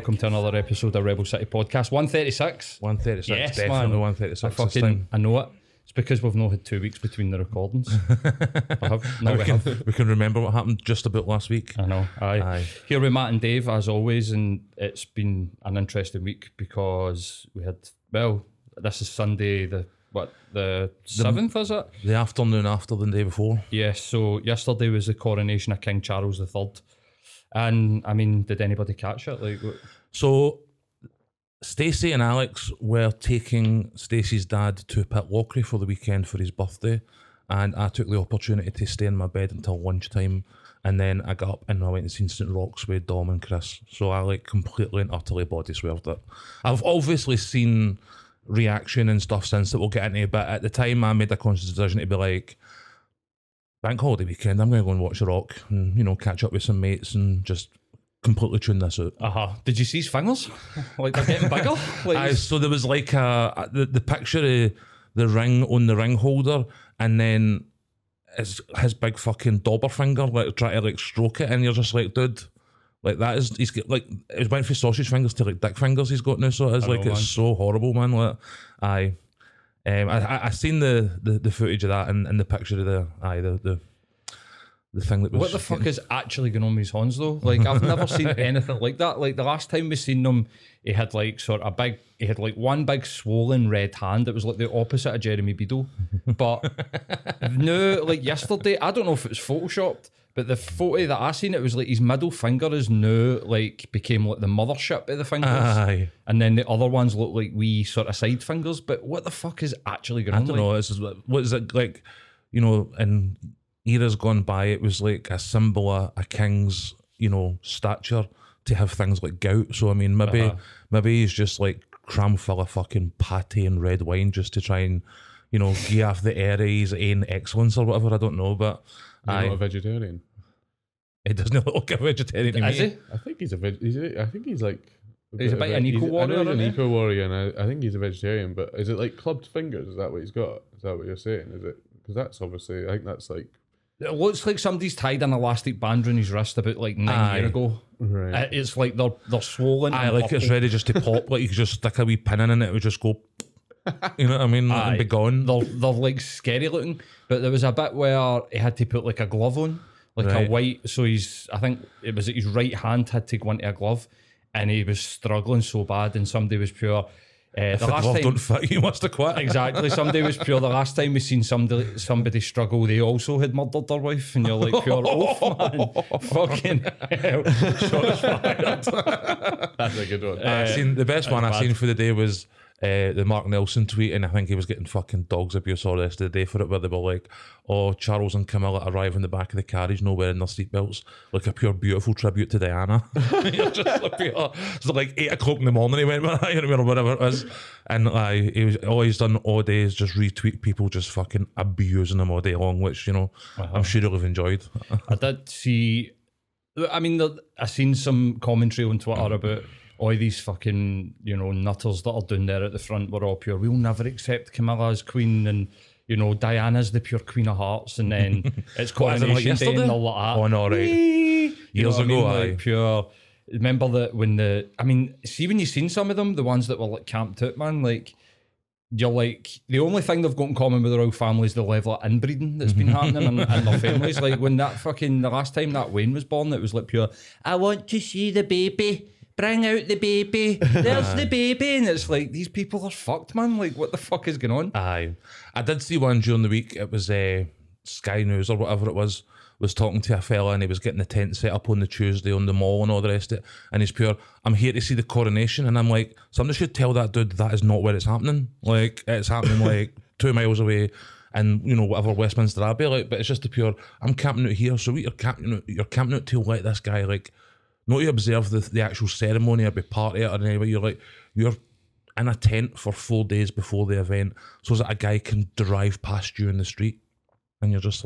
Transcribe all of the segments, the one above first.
welcome to another episode of Rebel City Podcast. 136. 136. Yes, definitely man. 136. I know it. It's because we've not had 2 weeks between the recordings. We can remember what happened just about last week. I know. Aye. Here with Matt and Dave, as always, and it's been an interesting week because we had, well, this is Sunday, the 7th, is it? The afternoon after the day before. Yes, so yesterday was the coronation of King Charles III. And, I mean, did anybody catch it? So, Stacey and Alex were taking Stacey's dad to Pitlochry for the weekend for his birthday, and I took the opportunity to stay in my bed until lunchtime, and then I got up and I went and seen St. Rock's with Dom and Chris. So I, completely and utterly body swerved it. I've obviously seen reaction and stuff since that we'll get into, but at the time I made a conscious decision to be like, bank holiday weekend, I'm going to go and watch The Rock and, you know, catch up with some mates and just completely tune this out. Did you see his fingers? They're getting bigger? So there was the picture of the ring on the ring holder, and then his big fucking dauber finger, try to stroke it, and you're just like, dude, that is, he's got, it went from sausage fingers to dick fingers he's got now, so it's it's so horrible, man. I seen the footage of that and the picture of the thing that was... What the fuck is actually going on with his horns though? I've never seen anything like that. The last time we seen them, he had one big swollen red hand. It was the opposite of Jeremy Beadle. But no, yesterday, I don't know if it was photoshopped, but the photo that I seen, it was his middle finger is now became the mothership of the fingers. Aye. And then the other ones look like wee sort of side fingers. But what the fuck is actually going on? I don't know. This is, what is it like? You know, in eras gone by, it was a symbol of a king's, stature to have things like gout. So I mean, maybe he's just crammed full of fucking pate and red wine just to try and gee off the Aries in excellence or whatever. I don't know, but. He's not a vegetarian. He doesn't look a vegetarian. Is he? I think he's a vegetarian. I think he's he's a bit an eco warrior. I know he's an eco warrior, and I think he's a vegetarian. But is it clubbed fingers? Is that what he's got? Is that what you're saying? Is it? Because that's obviously. I think that's It looks like somebody's tied an elastic band around his wrist about 9 years ago. Right. It's they're swollen. Aye, it's ready just to pop. You could just stick a wee pin in it. It would just go. You know what I mean? And be gone. They're scary looking. But there was a bit where he had to put a glove on, a white. So I think it was his right hand had to go into a glove, and he was struggling so bad. And somebody was pure. If the last glove time don't fit, you must have quit. Exactly. Somebody was pure. The last time we seen somebody struggle, they also had murdered their wife, and you're pure oaf, man. Fucking hell. Shots fired. That's a good one. The best one I seen for the day was. The Mark Nelson tweet, and I think he was getting fucking dog's abuse all the rest of the day for it, where they were oh, Charles and Camilla arrive in the back of the carriage, no wearing their seatbelts, a pure beautiful tribute to Diana. You're just so 8 o'clock in the morning he went, or whatever it was, and he was always done all day is just retweet people just fucking abusing him all day long, which, I'm sure he'll have enjoyed. I did see, I seen some commentary on Twitter about all these fucking, nutters that are down there at the front were all pure. We'll never accept Camilla as queen, and, Diana's the pure queen of hearts, and then it's coronation day and all that. Oh, no, right. Years ago, pure. Remember that when when you've seen some of them, the ones that were, camped out, man, you're the only thing they've got in common with the royal family is the level of inbreeding that's been happening in their families. When that fucking, the last time that Wayne was born, it was pure, I want to see the baby. Bring out the baby. There's the baby. And it's these people are fucked, man. What the fuck is going on? Aye. I did see one during the week. It was Sky News or whatever it was talking to a fella, and he was getting the tent set up on the Tuesday on the mall and all the rest of it. And he's pure, I'm here to see the coronation. And I'm somebody should tell that dude that is not where it's happening. It's happening 2 miles away. And whatever Westminster Abbey, but it's just the pure, I'm camping out here. So you're camping out to let this guy, not to observe the actual ceremony or be part of it or anyway. You're in a tent for 4 days before the event so that a guy can drive past you in the street, and you're just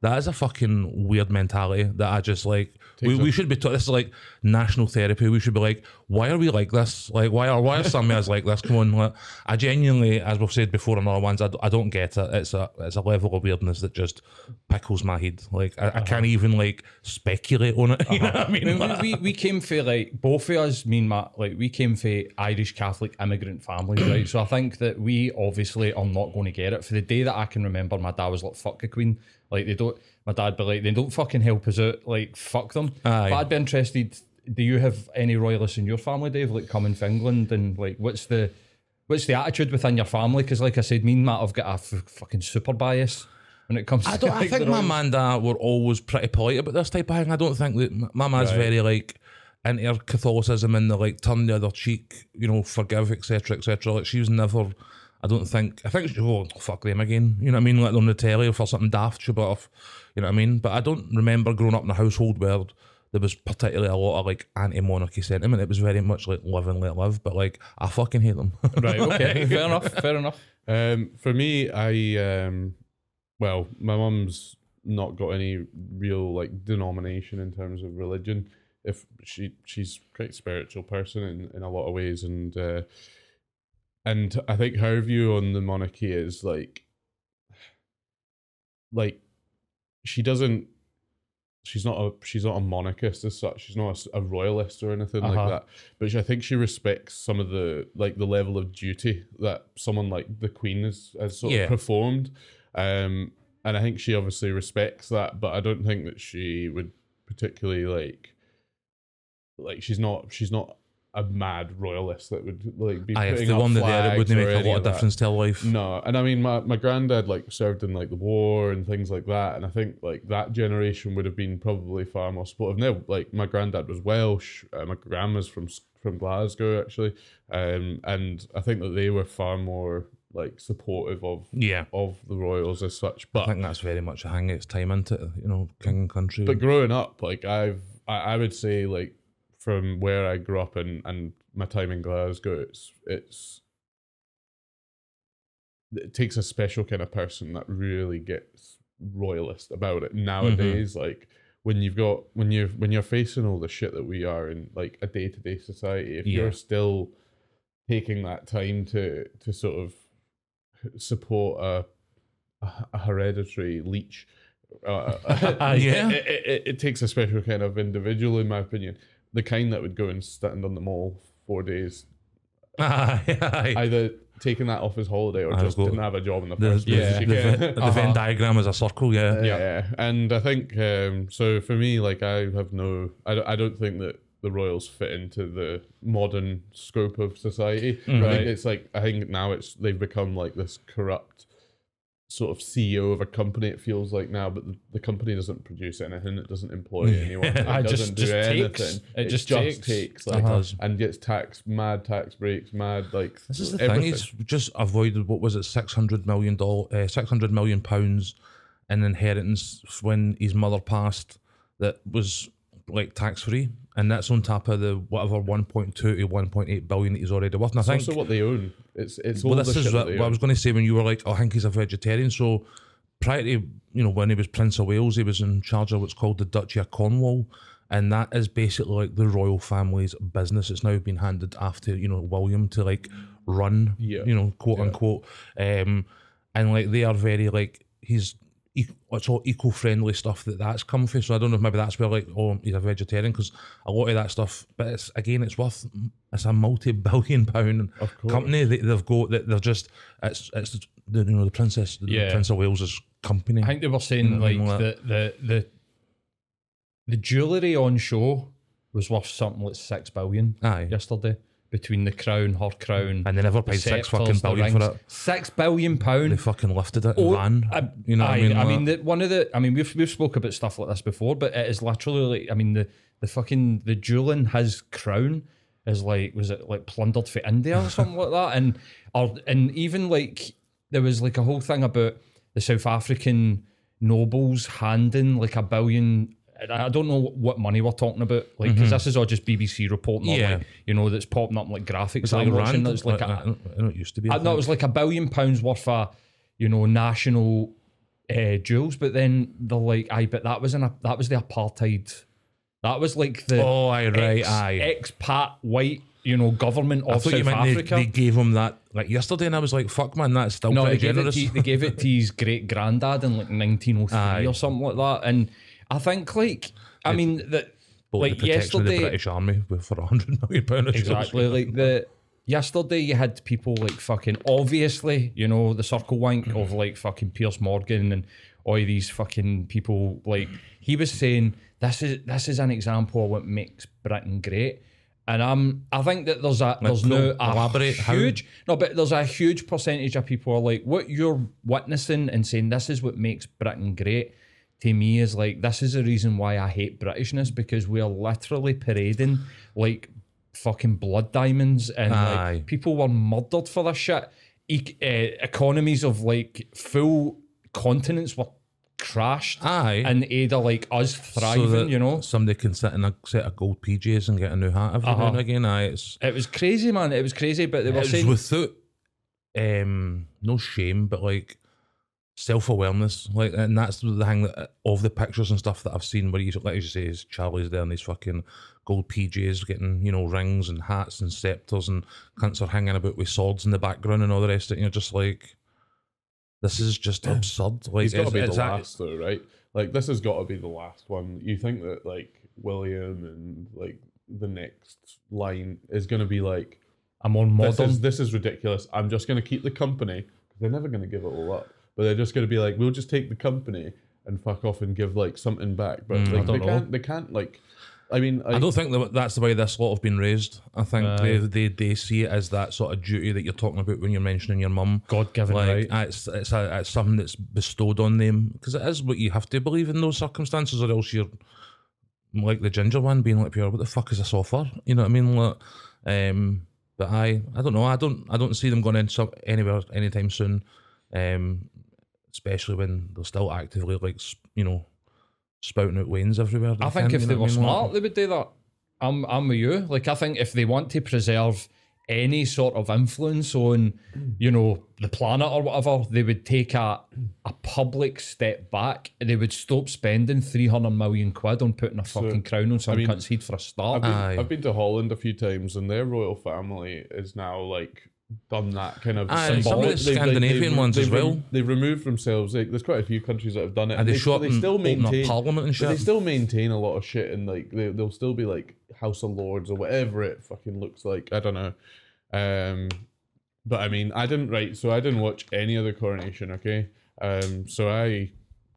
That is a fucking weird mentality that I just like. We should be taught. This is like national therapy. We should be like, why are we like this? Like, why are some of us like this? Come on, like, I genuinely, as we've said before on other ones, I don't get it. It's a level of weirdness that just pickles my head. Like I can't even like speculate on it. You know what I mean? We came for like both of us, me and Matt. Like we came for Irish Catholic immigrant families, right? So I think that we obviously are not going to get it. For the day that I can remember, my dad was like, "Fuck the Queen." Like they don't, my dad be like, they don't fucking help us out, like fuck them. Aye. But I'd be interested, do you have any royalists in your family, Dave, like coming for England and like what's the attitude within your family? Because like I said, me and Matt have got a fucking super bias when it comes to I think my man and dad were always pretty polite about this type of thing. I don't think that my man's very like into Catholicism and the like turn the other cheek, you know, forgive, etc, etc. Like she was never, I think she go, oh, fuck them again. You know what I mean? Like on the telly or for something daft, she bought off. You know what I mean? But I don't remember growing up in a household where there was particularly a lot of like anti-monarchy sentiment. It was very much like live and let live, but like I fucking hate them. Right, okay. Fair enough. For me, I my mum's not got any real like denomination in terms of religion. If she's quite a spiritual person in a lot of ways, and I think her view on the monarchy is like she's not a monarchist as such. She's not a royalist or anything like that. But I think she respects some of the level of duty that someone like the Queen has sort of performed. And I think she obviously respects that, but I don't think that she would particularly like she's not a mad royalist that would like be putting up flags. It wouldn't make a lot of difference to her life. No, and I mean my granddad like served in like the war and things like that, and I think like that generation would have been probably far more supportive. Now, like my granddad was Welsh, my grandma's from Glasgow actually, and I think that they were far more like supportive of the royals as such. But I think that's very much a hang its time into it, you know, king and country. But growing up, like I would say like, from where I grew up and my time in Glasgow, it takes a special kind of person that really gets royalist about it. Nowadays, like when you're facing all the shit that we are in, like a day-to-day society, if you're still taking that time to sort of support a hereditary leech, it takes a special kind of individual, in my opinion. The kind that would go and stand on the mall 4 days, either taking that off his holiday or just didn't have a job in the first place. The Venn diagram is a circle, And I think so. For me, like I don't think that the royals fit into the modern scope of society. I think it's like they've become like this corrupt sort of CEO of a company, it feels like now, but the company doesn't produce anything, it doesn't employ anyone, it doesn't do anything, it just takes like, and gets mad tax breaks, like this is the everything. Thing it's just avoided, what was it, $600 million in inheritance when his mother passed, that was like tax free, and that's on top of the whatever 1.2 to 1.8 billion that he's already worth. And I think it's also what they own. It's all this is what I was going to say when you were like, oh, I think he's a vegetarian. So prior to, you know, when he was Prince of Wales, he was in charge of what's called the Duchy of Cornwall, and that is basically like the royal family's business. It's now been handed after, you know, William to like run, you know, quote unquote, and like they are very like it's all eco-friendly stuff that's come from. So I don't know if maybe that's where like, oh, he's a vegetarian, because a lot of that stuff, but it's again, it's a multi-billion-pound company that they've got, that they're just, it's the, you know, the Prince of Wales's company. I think they were saying the jewellery on show was worth something like 6 billion yesterday. Between the crown, her crown, and they never paid $6 billion for it. £6 billion. They fucking lifted it. You know what I mean? We've spoke about stuff like this before, but it is literally like, I mean, the fucking the jewel in his crown is like, was it like plundered for India or something like that? And even like there was like a whole thing about the South African nobles handing like $1 billion. I don't know what money we're talking about, like, because this is all just BBC reporting, like, you know, that's popping up like graphics. I'm watching that's like, I know it used to be. I know it was like £1 billion worth of, you know, national duels, but then they're like, "Aye, but that was an that was the apartheid. That was like the expat white, you know, government of South Africa." They gave him that like yesterday, and I was like, "Fuck, man, that's still pretty generous." They gave it to his great granddad in like 1903 or something like that, and I think like I mean that like yesterday, the British Army for £100 million. Exactly, like the. Yesterday, you had people like fucking, obviously, you know, the circle wank of like fucking Piers Morgan and all these fucking people. Like, he was saying, this is an example of what makes Britain great. And I think that there's a, there's no, but there's a huge percentage of people are like, what you're witnessing and saying, this is what makes Britain great, to me is like, this is the reason why I hate Britishness, because we are literally parading like fucking blood diamonds, and like, people were murdered for this shit. Economies of like full continents were crashed, and either like us thriving, so you know, somebody can sit in a set of gold PJs and get a new hat every now and again. It was crazy, man. It was crazy, but they were saying without no shame, but like self-awareness, like, and that's the thing that, of the pictures and stuff that I've seen where you, like you say, is Charlie's there and these fucking gold PJs getting, you know, rings and hats and scepters, and cunts are hanging about with swords in the background and all the rest of it. And you're just like, this is just absurd. Like, it's got to be the last though, right? Like, this has got to be the last one. You think that like William and like the next line is going to be like, I'm on modern. This is ridiculous. I'm just going to keep the company because they're never going to give it all up. But they're just going to be like, we'll just take the company and fuck off and give like something back. But like, they can't like, I mean, I don't think that that's the way this lot have been raised. I think they see it as that sort of duty that you're talking about when you're mentioning your mum. God-given, like, right? It's something that's bestowed on them, because it is what you have to believe in those circumstances, or else you're like the ginger one being like, "What the fuck is this offer?" You know what I mean? Like, but I don't know. I don't see them going anywhere anytime soon. Especially when they're still actively, like, you know, spouting out wains everywhere. I think if they were smart, they would do that. I'm with you. Like, I think if they want to preserve any sort of influence on, you know, the planet or whatever, they would take a public step back. They would stop spending 300 million quid on putting a fucking crown on some cunt's head for a start. I've been to Holland a few times, and their royal family is now, like, done that kind of some of the Scandinavian ones as well. They've removed themselves. Like, there's quite a few countries that have done it, and they still maintain parliament and shit. They still maintain a lot of shit, and like they'll still be like House of Lords or whatever it fucking looks like. I don't know. But I mean, I didn't watch any other coronation. Okay, so I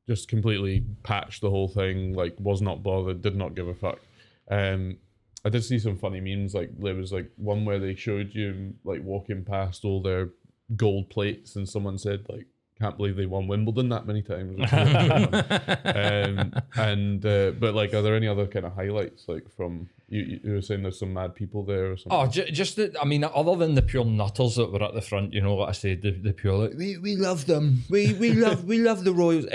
just completely patched the whole thing. Like, was not bothered. Did not give a fuck. I did see some funny memes. Like, there was like one where they showed you like walking past all their gold plates, and someone said like, "Can't believe they won Wimbledon that many times." But like, are there any other kind of highlights like from you were saying there's some mad people there or something? Oh, just that, I mean, other than the pure nutters that were at the front, you know, like I said, the pure like we love them, we love the royals.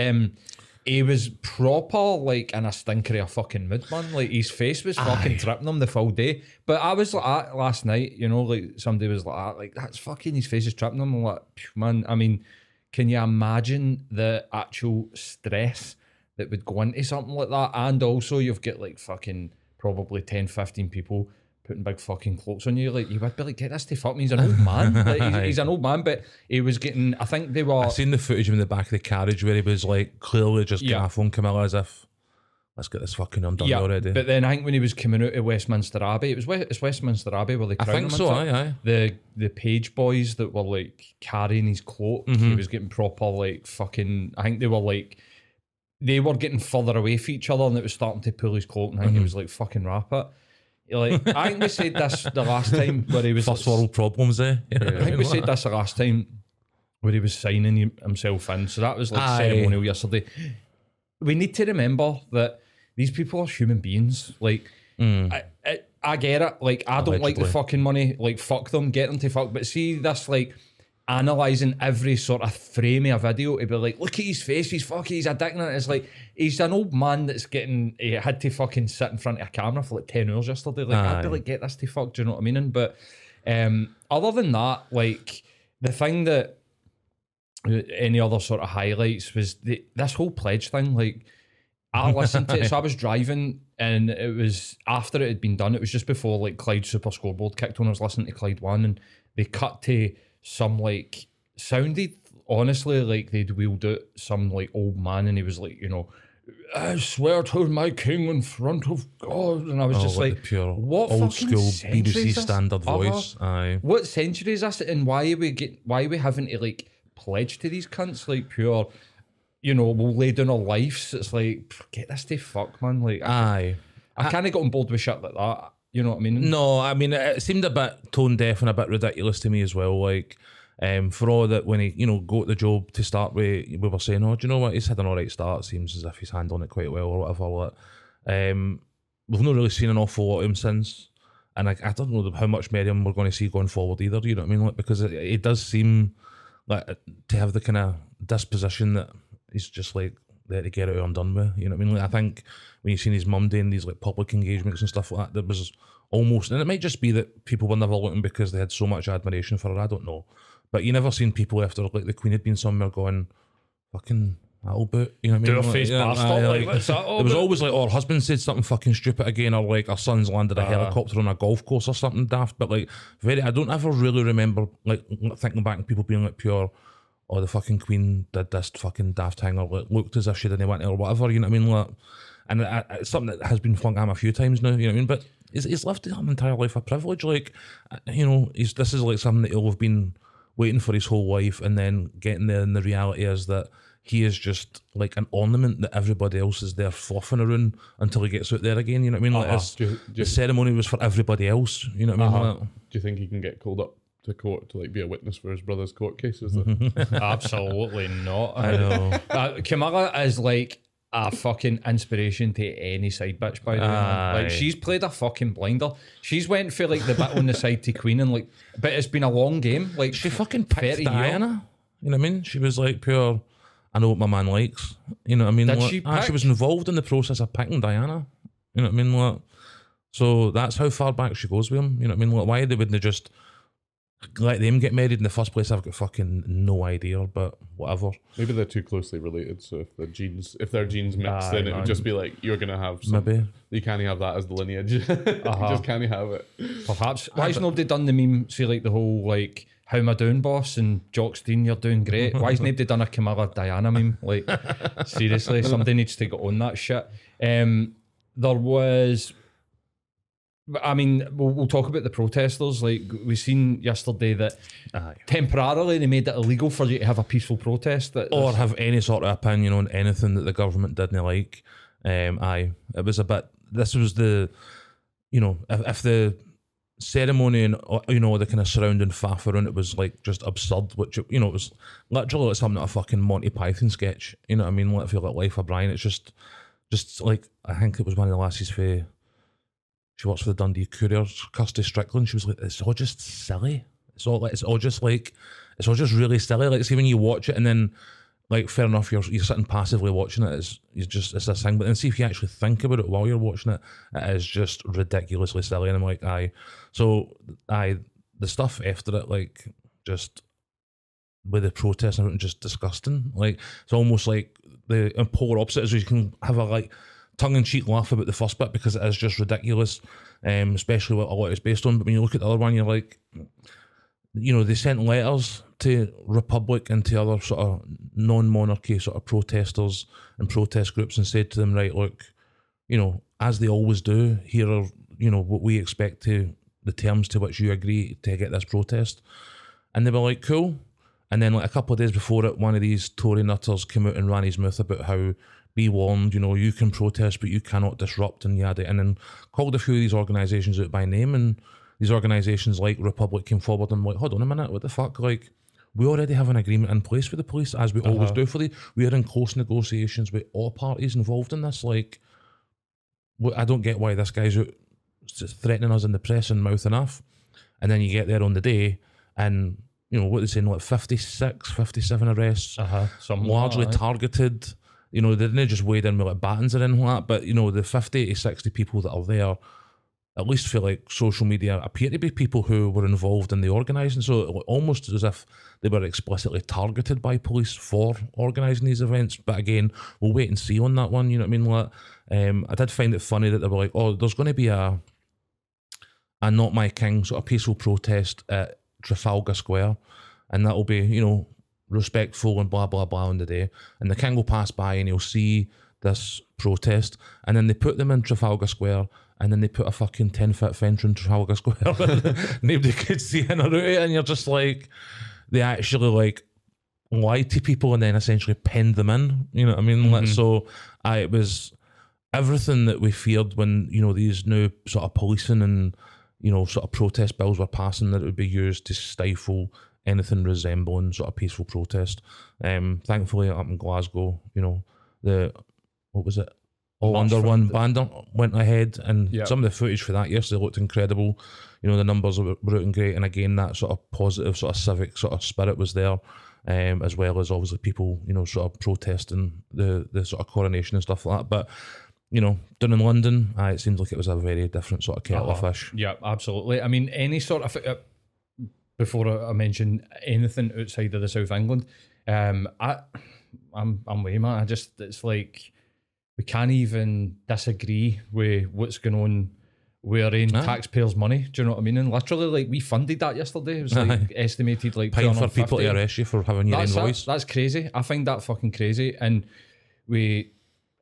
He was proper, like, in a stinker of fucking mood, man. Like, his face was fucking tripping him the full day. But I was like that last night, you know, like, somebody was like that. Like, that's fucking, his face is tripping him. I'm like, man, I mean, can you imagine the actual stress that would go into something like that? And also, you've got, like, fucking probably 10, 15 people putting big fucking cloaks on you. Like, you would be like, get this to fuck me, he's an old man. Like, he's an old man, but he was getting, I think they were... I've seen the footage in the back of the carriage where he was like, clearly just gaffing Camilla as if, let's get this fucking undone already. But then I think when he was coming out of Westminster Abbey, it's Westminster Abbey where they crowned him. I think so, The page boys that were like carrying his cloak, he was getting proper like fucking, I think they were getting further away from each other, and it was starting to pull his cloak, and I think he was like, fucking wrap it. Like, I think we said this the last time where he was... First world problems, eh? Yeah, I think we said this the last time where he was signing himself in. So that was like ceremonial yesterday. We need to remember that these people are human beings. Like, I get it. Like, I don't like the fucking money. Like, fuck them. Get them to fuck. But see this, like, analysing every sort of frame of a video to be like, look at his face, he's fucking, he's a dick. And it's like, he's an old man that's getting, he had to fucking sit in front of a camera for like 10 hours yesterday. Like, I'd be like, get this to fuck, do you know what I mean? But other than that, like, the thing that any other sort of highlights was this whole pledge thing. Like, I listened to it. So I was driving, and it was after it had been done. It was just before like Clyde Super Scoreboard kicked on. I was listening to Clyde One, and they cut to some like sounded honestly like they'd wheeled out some like old man, and he was like, you know, I swear to my king in front of God, and I was just like, pure what old fucking school BBC standard voice. Aye. What century is this, and why are we having to like pledge to these cunts like pure? You know, we'll lay down our lives. It's like, get this to fuck, man. Like, I kind of got on board with shit like that. You know what I mean? No, I mean, it seemed a bit tone deaf and a bit ridiculous to me as well. Like, for all that, when he, you know, got the job to start with, we were saying, oh, do you know what? He's had an all right start. Seems as if he's handling it quite well or whatever. Like, we've not really seen an awful lot of him since. And I don't know how much Merriam we're going to see going forward either. You know what I mean? Like, because it does seem like to have the kind of disposition that he's just like there to get it I'm done with. You know what I mean? Like, I think when you've seen his mum doing these like public engagements and stuff like that, there was almost, and it might just be that people were never looking because they had so much admiration for her, I don't know. But you never seen people after like the Queen had been somewhere going, fucking that'll boot. You know what I mean? Do a face bastard. Like, what's that all? There was always like, oh, her husband said something fucking stupid again, or like her son's landed a helicopter on a golf course or something daft. But like, I don't ever really remember like thinking back and people being like pure, or the fucking Queen did this fucking daft thing, or like, looked as if she didn't want it, or whatever, you know what I mean? Like, and it's something that has been flung at him a few times now, you know what I mean? But he's lived an entire life of privilege, like, you know, this is like something that he'll have been waiting for his whole life, and then getting there, and the reality is that he is just like an ornament that everybody else is there fluffing around until he gets out there again, you know what I mean? Like, the ceremony was for everybody else, you know what I mean? Like, do you think he can get called up to court to like be a witness for his brother's court cases? Absolutely not. I know. Kamala is like a fucking inspiration to any side bitch, by the way. Like, she's played a fucking blinder. She's went for like the bit on the side to Queen, and like, but it's been a long game. Like, she fucking picked Diana. You know what I mean? She was like pure, I know what my man likes. You know what I mean? Did like, she was involved in the process of picking Diana. You know what I mean? Like, so that's how far back she goes with him. You know what I mean? Like, why they wouldn't just let them get married in the first place, I've got fucking no idea, but whatever. Maybe they're too closely related, so if their genes mix, then it would just be like, you're going to have some, maybe. You can't have that as the lineage. You just can't have it. Perhaps. Why has nobody done the meme, say like the whole like, how am I doing, boss? And Jock Stein, you're doing great. Why has nobody done a Kamala Diana meme? Like, seriously, somebody needs to get on that shit. There was... I mean, we'll talk about the protesters. Like, we seen yesterday that temporarily they made it illegal for you to have a peaceful protest. Or have any sort of opinion on anything that the government didn't like. It was a bit... This was the... You know, if the ceremony and, you know, the kind of surrounding faff around it was, like, just absurd, which, you know, it was literally like something like a fucking Monty Python sketch. You know what I mean? Like, if you like Life of Brian, it's just, like, I think it was one of the lassies for... She works for the Dundee Courier, Kirsty Strickland. She was like, it's all just silly. It's all just really silly. Like, see, when you watch it and then, like, fair enough, you're sitting passively watching it. It's this thing. But then see if you actually think about it while you're watching it, it is just ridiculously silly. And I'm like, aye. So, aye, the stuff after it, like, just with the protests and everything, just disgusting. Like, it's almost like the polar opposite is you can have a, like, tongue-in-cheek laugh about the first bit because it is just ridiculous, especially what a lot is based on. But when you look at the other one, you're like, you know, they sent letters to Republic and to other sort of non-monarchy sort of protesters and protest groups and said to them, right, look, you know, as they always do, here are, you know, what we expect to, the terms to which you agree to get this protest. And they were like, cool. And then like a couple of days before it, one of these Tory nutters came out and ran his mouth about how, be warned, you know, you can protest, but you cannot disrupt, and yada, and then called a few of these organisations out by name, and these organisations like Republic came forward and like, hold on a minute, what the fuck, like, we already have an agreement in place with the police, as we always do for the, we are in close negotiations with all parties involved in this, like, I don't get why this guy's out threatening us in the press and mouthing off, and then you get there on the day, and, you know, what they're saying, like, 56, 57 arrests, largely targeted... You know, they didn't just wade in with like batons or anything like that, but you know, the 50 to 60 people that are there at least for like social media, appear to be people who were involved in the organising. So it, almost as if they were explicitly targeted by police for organising these events. But again, we'll wait and see on that one. You know what I mean? Like, I did find it funny that they were like, oh, there's going to be a Not My King sort of peaceful protest at Trafalgar Square, and that'll be, you know, respectful and blah, blah, blah on the day. And the king will pass by and he'll see this protest. And then they put them in Trafalgar Square, and then they put a fucking 10-foot fence in Trafalgar Square. Nobody could see in or out. And you're just like, they actually like lied to people and then essentially penned them in. You know what I mean? Mm-hmm. Like, so it was everything that we feared when, you know, these new sort of policing and, you know, sort of protest bills were passing, that it would be used to stifle anything resembling sort of peaceful protest. Thankfully, up in Glasgow, you know, the, what was it? All Under One Banner went ahead, and some of the footage for that yesterday looked incredible. You know, the numbers were looking great, and again, that sort of positive sort of civic sort of spirit was there, as well as obviously people, you know, sort of protesting the sort of coronation and stuff like that. But, you know, down in London, it seems like it was a very different sort of kettle of fish. Yeah, absolutely. I mean, any sort of... before I mention anything outside of the South England, I'm with you, man. I just, it's like we can't even disagree with what's going on. We're in taxpayers' money. Do you know what I mean? And literally, like, we funded that yesterday. It was like estimated like paying for people to arrest you for having your invoice. That's crazy. I find that fucking crazy. And we,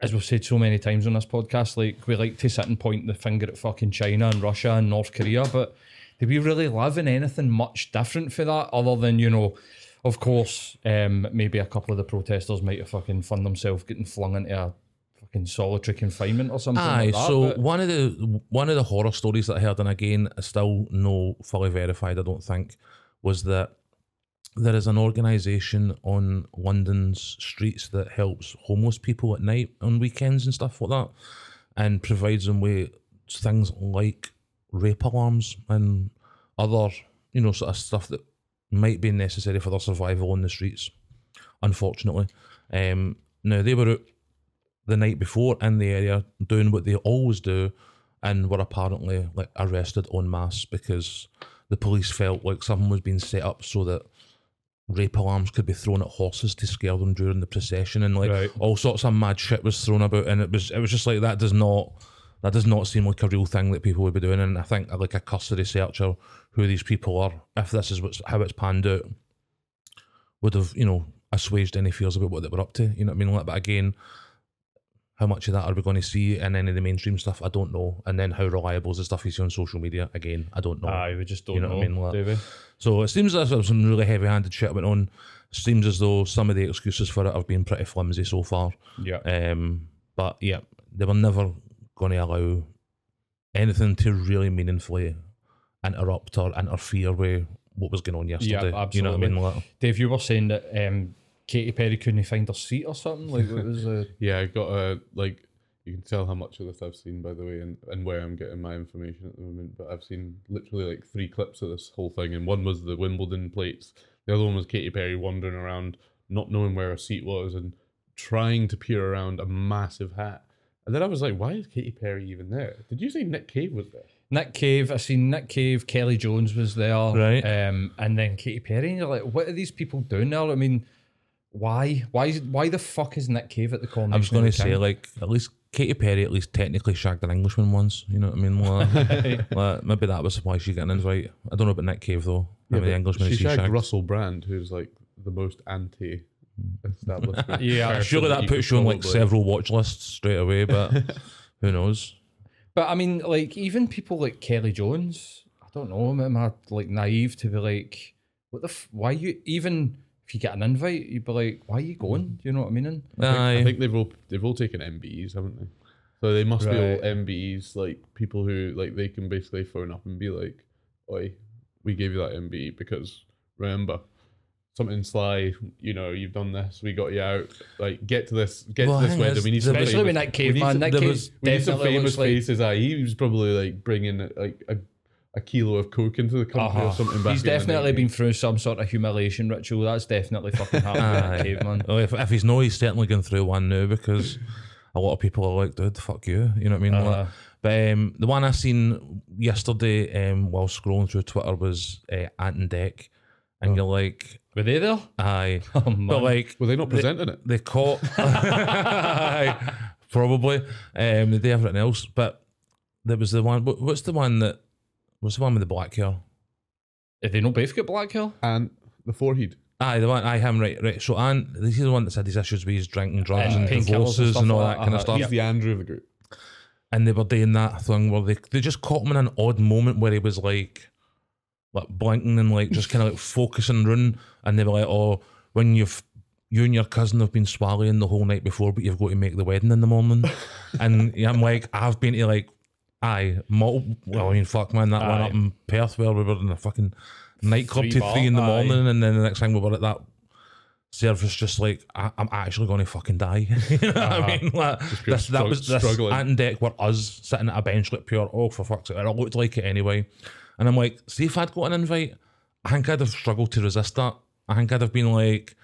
as we've said so many times on this podcast, like, we like to sit and point the finger at fucking China and Russia and North Korea, but do we really live in anything much different for that, other than, you know, of course, maybe a couple of the protesters might have fucking found themselves getting flung into a fucking solitary confinement or something like that. So but one of the horror stories that I heard, and again, still no fully verified, I don't think, was that there is an organisation on London's streets that helps homeless people at night on weekends and stuff like that, and provides them with things like rape alarms and other, you know, sort of stuff that might be necessary for their survival on the streets, unfortunately. Now, they were out the night before in the area doing what they always do, and were apparently like arrested en masse because the police felt like something was being set up so that rape alarms could be thrown at horses to scare them during the procession, and like all sorts of mad shit was thrown about, and it was just like, that does not seem like a real thing that people would be doing. And I think like a cursory search of who these people are, if this is how it's panned out, would have, you know, assuaged any fears about what they were up to. You know what I mean? Like, but again, how much of that are we going to see in any of the mainstream stuff? I don't know. And then how reliable is the stuff you see on social media? Again, I don't know. We just don't know. You know what I mean? Like, so it seems as though some really heavy-handed shit went on. It seems as though some of the excuses for it have been pretty flimsy so far. Yeah. But yeah, they were never going to allow anything to really meaningfully interrupt or interfere with what was going on yesterday. Yeah, absolutely. You know what I mean? Like, Dave, you were saying that Katy Perry couldn't find her seat or something. Like, what was the... Yeah, I got a, like, you can tell how much of this I've seen, by the way, and where I'm getting my information at the moment, but I've seen literally like 3 clips of this whole thing, and one was the Wimbledon plates, the other one was Katy Perry wandering around not knowing where her seat was and trying to peer around a massive hat. And then I was like, why is Katy Perry even there? Did you say Nick Cave was there? Nick Cave, I seen Nick Cave, Kelly Jones was there. Right. And then Katy Perry. And you're like, what are these people doing now? I mean, why the fuck is Nick Cave at the coronation? I was going to say, like, at least Katy Perry at least technically shagged an Englishman once. You know what I mean? Like, maybe that was why she got an invite. I don't know about Nick Cave, though. Yeah, the Englishman she shagged Russell Brand, who's like the most anti- establishment. Yeah, surely that puts you on like several watch lists straight away, but who knows. But I mean, like, even people like Kelly Jones, I don't know, am I like naive to be like, what the why you, even if you get an invite, you'd be like, why are you going? Do you know what I mean? I think they've all taken MBEs, haven't they? So they must be all MBEs, like people who, like, they can basically phone up and be like, oi, we gave you that MBE because remember something sly, you know, you've done this, we got you out, like, get to this wedding, we need some especially famous, with Nick Cave, man, Nick Cave definitely need some famous faces, like, he was probably, like, bringing, like, a kilo of coke into the country or something back. He's definitely been through some sort of humiliation ritual, that's definitely fucking happening with Nick Cave, man. Well, if he's not, he's certainly going through one now, because a lot of people are like, dude, fuck you, you know what I mean? Like, But the one I seen yesterday while scrolling through Twitter was Ant and Dec. And you're like... Were they there? Aye. Oh, but like... Were they not presenting it? They caught... Aye. Probably. They did everything else. But there was the one... What's the one that... What's the one with the black hair? Did they not both get black hair? And the forehead. Aye, the one... Aye, him, right. So Ant... He's the one that's had these issues with his drinking, drugs and divorces and all that kind of stuff. He's the Andrew of the group. And they were doing that thing where they just caught him in an odd moment where he was like blinking and like just kind of like focusing round, and they were like, oh, when you and your cousin have been swallowing the whole night before, but you've got to make the wedding in the morning. And I'm like, I've been to like, fuck man, that one up in Perth where we were in a fucking nightclub till 3 in the morning, and then the next thing we were at that service just like, I'm actually going to fucking die. You know what I mean? Like, Ant and Dec were us sitting at a bench like pure, oh for fuck's sake, it looked like it anyway. And I'm like, see if I'd got an invite, I think I'd have struggled to resist that. I think I'd have been like,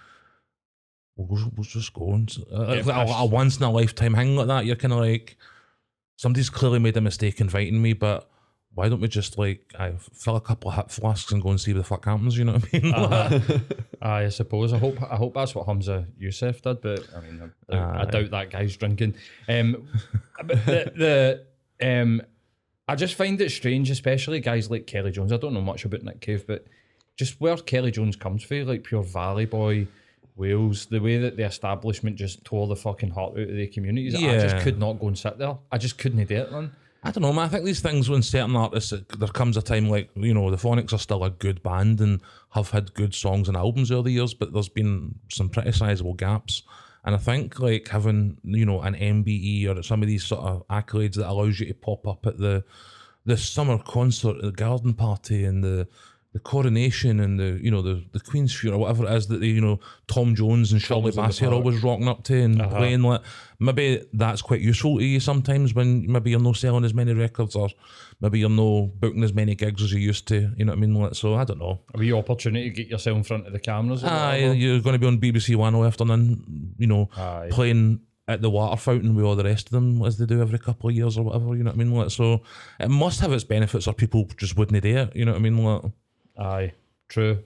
we'll just go. And, a once in a lifetime hang like that, you're kind of like, somebody's clearly made a mistake inviting me, but why don't we just like, fill a couple of hip flasks and go and see what the fuck happens, you know what I mean? I suppose. I hope that's what Humza Yousaf did, but I mean, I doubt that guy's drinking. I just find it strange, especially guys like Kelly Jones. I don't know much about Nick Cave, but just where Kelly Jones comes from, like pure Valley Boy, Wales, the way that the establishment just tore the fucking heart out of the communities, I just could not go and sit there. I just couldn't do it, man. I don't know, man. I think these things when certain artists, there comes a time like, you know, the Phonics are still a good band and have had good songs and albums over the years, but there's been some pretty sizable gaps. And I think like having, you know, an MBE or some of these sort of accolades that allows you to pop up at the summer concert, the garden party and the coronation and the, you know, the Queen's funeral, whatever it is that they, you know, Tom Jones and Shirley Bassey are always rocking up to and playing. Like, maybe that's quite useful to you sometimes when maybe you're not selling as many records or maybe you're not booking as many gigs as you used to, you know what I mean? Like, so I don't know. A wee opportunity to get yourself in front of the cameras. Aye, you're going to be on BBC One all afternoon, you know, playing at the water fountain with all the rest of them as they do every couple of years or whatever, you know what I mean? Like, so it must have its benefits or people just wouldn't do it, you know what I mean? Like, aye, true.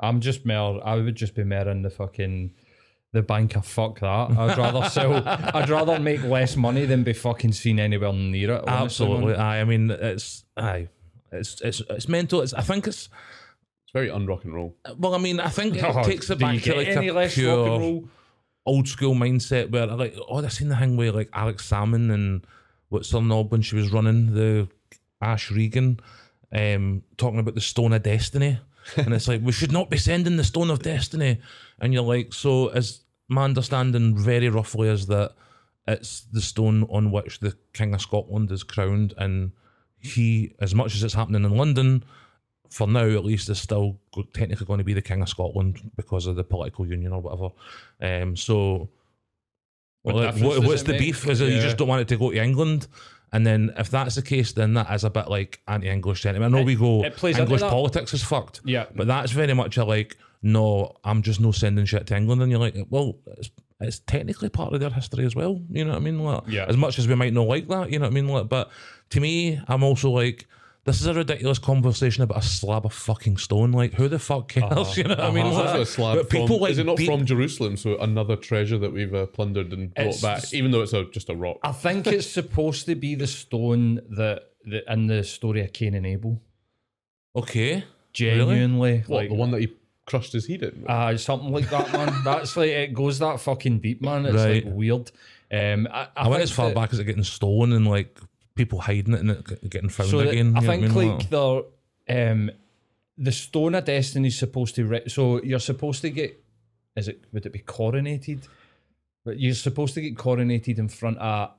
I would just be more in the fucking the banker. Fuck that. I'd rather I'd rather make less money than be fucking seen anywhere near it. Absolutely. Aye. I mean, it's mental. It's very un-rock and roll. Well, I mean, I think it takes it back to like a pure old school mindset where like, oh, I seen the thing where like Alex Salmond and what's her knob when she was running the Ash Regan. Talking about the Stone of Destiny, and it's like we should not be sending the Stone of Destiny, and you're like, so as my understanding very roughly is that it's the stone on which the King of Scotland is crowned, and he, as much as it's happening in London for now at least, is still technically going to be the King of Scotland because of the political union or whatever. So what's the beef? Is it you just don't want it to go to England? And then if that's the case, then that is a bit like anti-English sentiment. I know English politics is fucked. Yeah. But that's very much a like, no, I'm just no sending shit to England. And you're like, well, it's technically part of their history as well. You know what I mean? Like, yeah. As much as we might not like that, you know what I mean? Like, but to me, I'm also like, this is a ridiculous conversation about a slab of fucking stone. Like, who the fuck cares? You know what I mean? Like, a slab but people like, is it not from Jerusalem? So another treasure that we've plundered and brought back, even though it's just a rock. I think it's supposed to be the stone that in the story of Cain and Abel. Okay. Genuinely. Really? What, like, the one that he crushed his head in? Something like that, man. That's like, it goes that fucking deep, man. It's like weird. I went as far back as it getting stone and like... people hiding it and it getting found again. I think like the Stone of Destiny is supposed to... so you're supposed to get... Would it be coronated? But you're supposed to get coronated in front of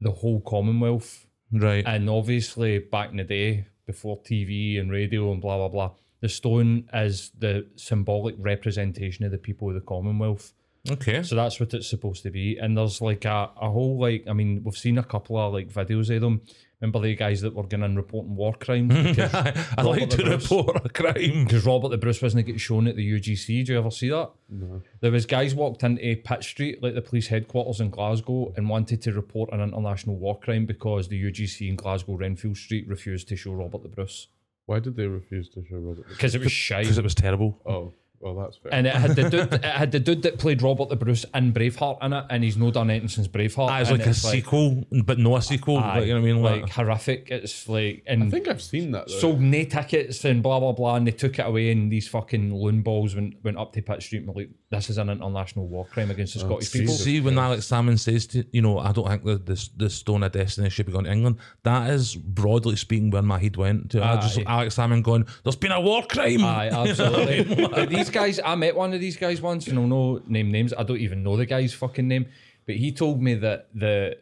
the whole Commonwealth. Right. And obviously back in the day, before TV and radio and blah, blah, blah, the stone is the symbolic representation of the people of the Commonwealth. Okay. So that's what it's supposed to be. And there's like a whole like, I mean, we've seen a couple of like videos of them. Remember the guys that were going in reporting war crimes? I like to report a crime. Because Robert the Bruce wasn't getting shown at the UGC. Do you ever see that? No. There was guys walked into Pitt Street, like the police headquarters in Glasgow, and wanted to report an international war crime because the UGC in Glasgow, Renfield Street, refused to show Robert the Bruce. Why did they refuse to show Robert the Bruce? Because it was shite. Because it was terrible. Oh. Well, that's fair. And it had the dude that played Robert the Bruce in Braveheart in it, and he's no done anything since Braveheart. Ah, it's like a sequel, but no a sequel. You know what I mean? Like horrific. It's like, and I think I've seen that. Though. Sold no tickets and blah blah blah, and they took it away. And these fucking loon balls went up to Pitt Street and were like, "This is an international war crime against the Scottish people." See, when Alex Salmond says, to, you know, I don't think the Stone of Destiny should be going to England. That is broadly speaking where my head went to. I just Alex Salmond going, "There's been a war crime." Aye, absolutely. These guys, I met one of these guys once, and I'll no name names. I don't even know the guy's fucking name, but he told me that the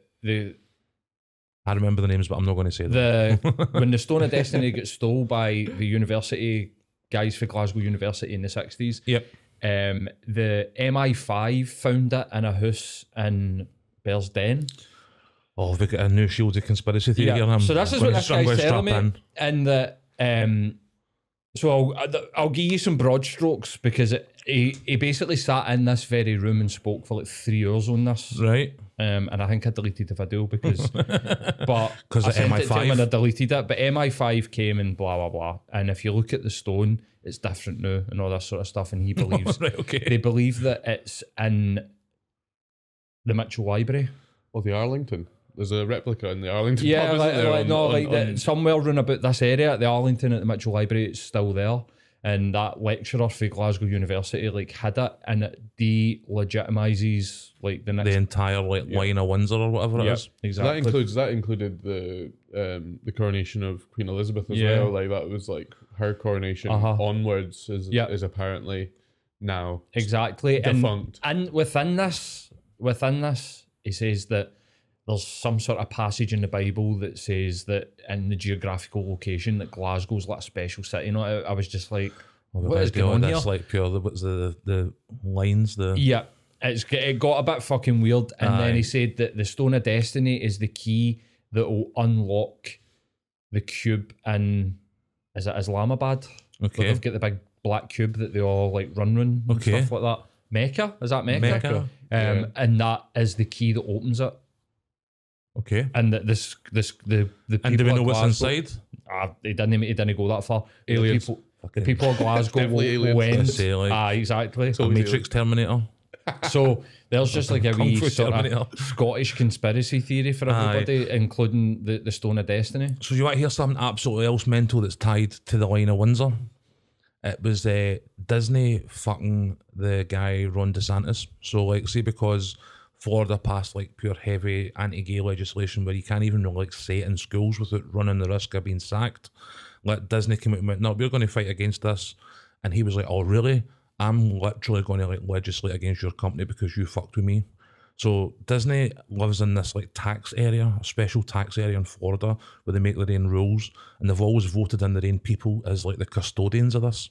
I remember the names, but I'm not going to say that. When the Stone of Destiny got stole by the university guys for Glasgow University in the 60s, yep. The MI5 found it in a house in Bear's Den. Oh, they got a new shielded conspiracy theory. Yeah. So this is what this guy's telling me, and that. So I'll give you some broad strokes because he basically sat in this very room and spoke for like 3 hours on this. Right. And I think I deleted the video because... but I sent MI5. It to him and I deleted it. But MI5 came and blah, blah, blah. And if you look at the stone, it's different now and all that sort of stuff. And he believes... Right, okay. They believe that it's in the Mitchell Library. Or the Arlington. There's a replica in the Arlington. Yeah, pub, like, isn't there? Like, somewhere around about this area at the Arlington at the Mitchell Library, it's still there. And that lecturer for Glasgow University had it, and it delegitimises the entire line of Windsor or whatever it is. Exactly. That included the coronation of Queen Elizabeth as well. Like that was her coronation onwards is apparently now exactly defunct. And within this, he says that. There's some sort of passage in the Bible that says that in the geographical location that Glasgow's like a special city. You know, I was just like, what is going on here? That's like pure, what's the lines? Yeah, it got a bit fucking weird. And then he said that the Stone of Destiny is the key that will unlock the cube in, is it Islamabad? Okay. Where they've got the big black cube that they all run and stuff like that. Mecca? Is that Mecca? Mecca. Yeah. And that is the key that opens it. Okay. And the people. And do we know what's inside? He didn't go that far. Aliens. The people of Glasgow went. Exactly. So Matrix Terminator. So there's just a wee sort of Scottish conspiracy theory for everybody, including the Stone of Destiny. So you want to hear something absolutely else mental that's tied to the line of Windsor? It was Disney fucking the guy Ron DeSantis. So see, because Florida passed pure heavy anti-gay legislation where you can't even say it in schools without running the risk of being sacked. Disney came out and went, no, we're going to fight against this. And he was like, oh, really? I'm literally going to legislate against your company because you fucked with me. So Disney lives in this tax area, a special tax area in Florida where they make their own rules. And they've always voted in their own people as the custodians of this.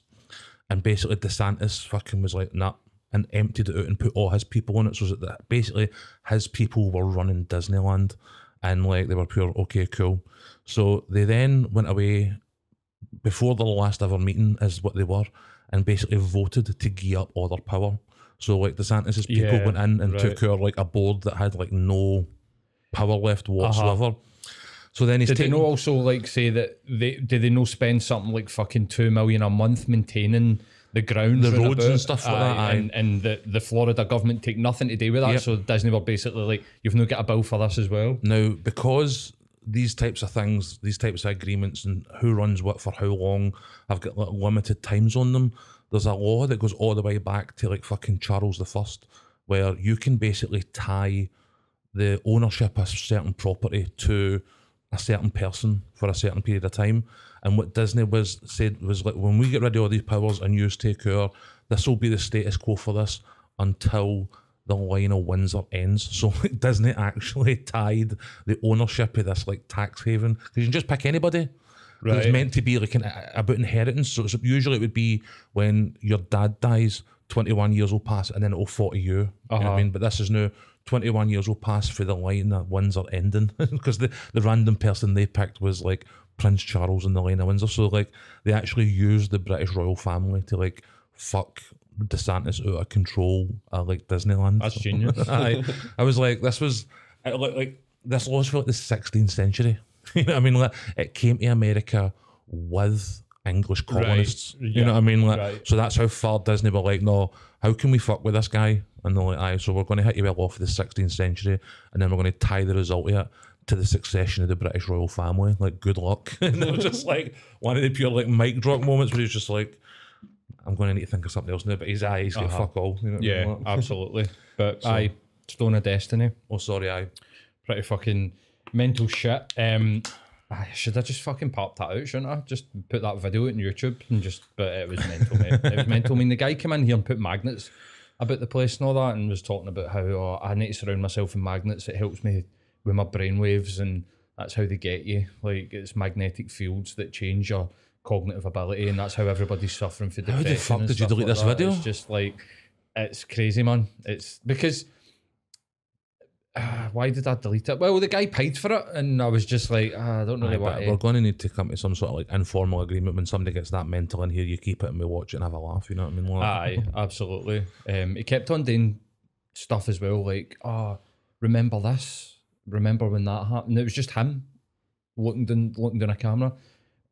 And basically DeSantis fucking was like, nah. And emptied it out and put all his people on it, so that basically his people were running Disneyland, and they were pure okay, cool. So they then went away before the last ever meeting is what they were, and basically voted to gear up all their power. So DeSantis' people went in and took out a board that had no power left whatsoever. So then he's taking. Did they not also say that did they not spend something fucking $2 million a month maintaining the ground, the roads and stuff like that, and the Florida government take nothing to do with that. Yep. So Disney were basically you've not got a bill for this as well. Now, because these types of things, these types of agreements, and who runs what for how long, I've got limited times on them. There's a law that goes all the way back to fucking Charles I, where you can basically tie the ownership of certain property to a certain person for a certain period of time. And what Disney said was when we get rid of all these powers and use take over, this will be the status quo for this until the line of Windsor ends. So Disney actually tied the ownership of this tax haven, because you can just pick anybody. Right. It's meant to be about inheritance. So usually it would be when your dad dies, 21 years will pass and then it'll fall to you. You know what I mean? But this is now 21 years will pass through the line that Windsor ending because the random person they picked was like Prince Charles in the line of Windsor. So like they actually used the British royal family to like fuck DeSantis out of control at like Disneyland. That's genius. I was like, this was like this laws for like the 16th century. You know what I mean? Like, it came to America with English colonists. Right. You know what I mean? Like, right. So that's how far Disney were like, no, how can we fuck with this guy? And they're like, aye, so we're going to hit you well off the 16th century and then we're going to tie the result of it to the succession of the British royal family. Like, good luck. And it was just like one of the pure like mic drop moments where he's just like, I'm going to need to think of something else now, but his eyes get fuck all. You know what I mean? Absolutely. But so, aye, Stone of Destiny. Oh, sorry, aye. Pretty fucking mental shit. Should I just fucking pop that out, shouldn't I? Just put that video on YouTube and just, but it was mental, mate. It was mental. I mean, the guy came in here and put magnets about the place and all that and was talking about how I need to surround myself with magnets. It helps me with my brain waves and that's how they get you. Like, it's magnetic fields that change your cognitive ability and that's how everybody's suffering for depression. How the fuck did you delete this video? It's just like, it's crazy, man. It's because... why did I delete it? Well, the guy paid for it and I was just like, I don't know why. We're going to need to come to some sort of like informal agreement when somebody gets that mental in here, you keep it and we watch it and have a laugh, you know what I mean? Like, aye, absolutely. He kept on doing stuff as well, like, remember this? Remember when that happened? It was just him looking down a camera.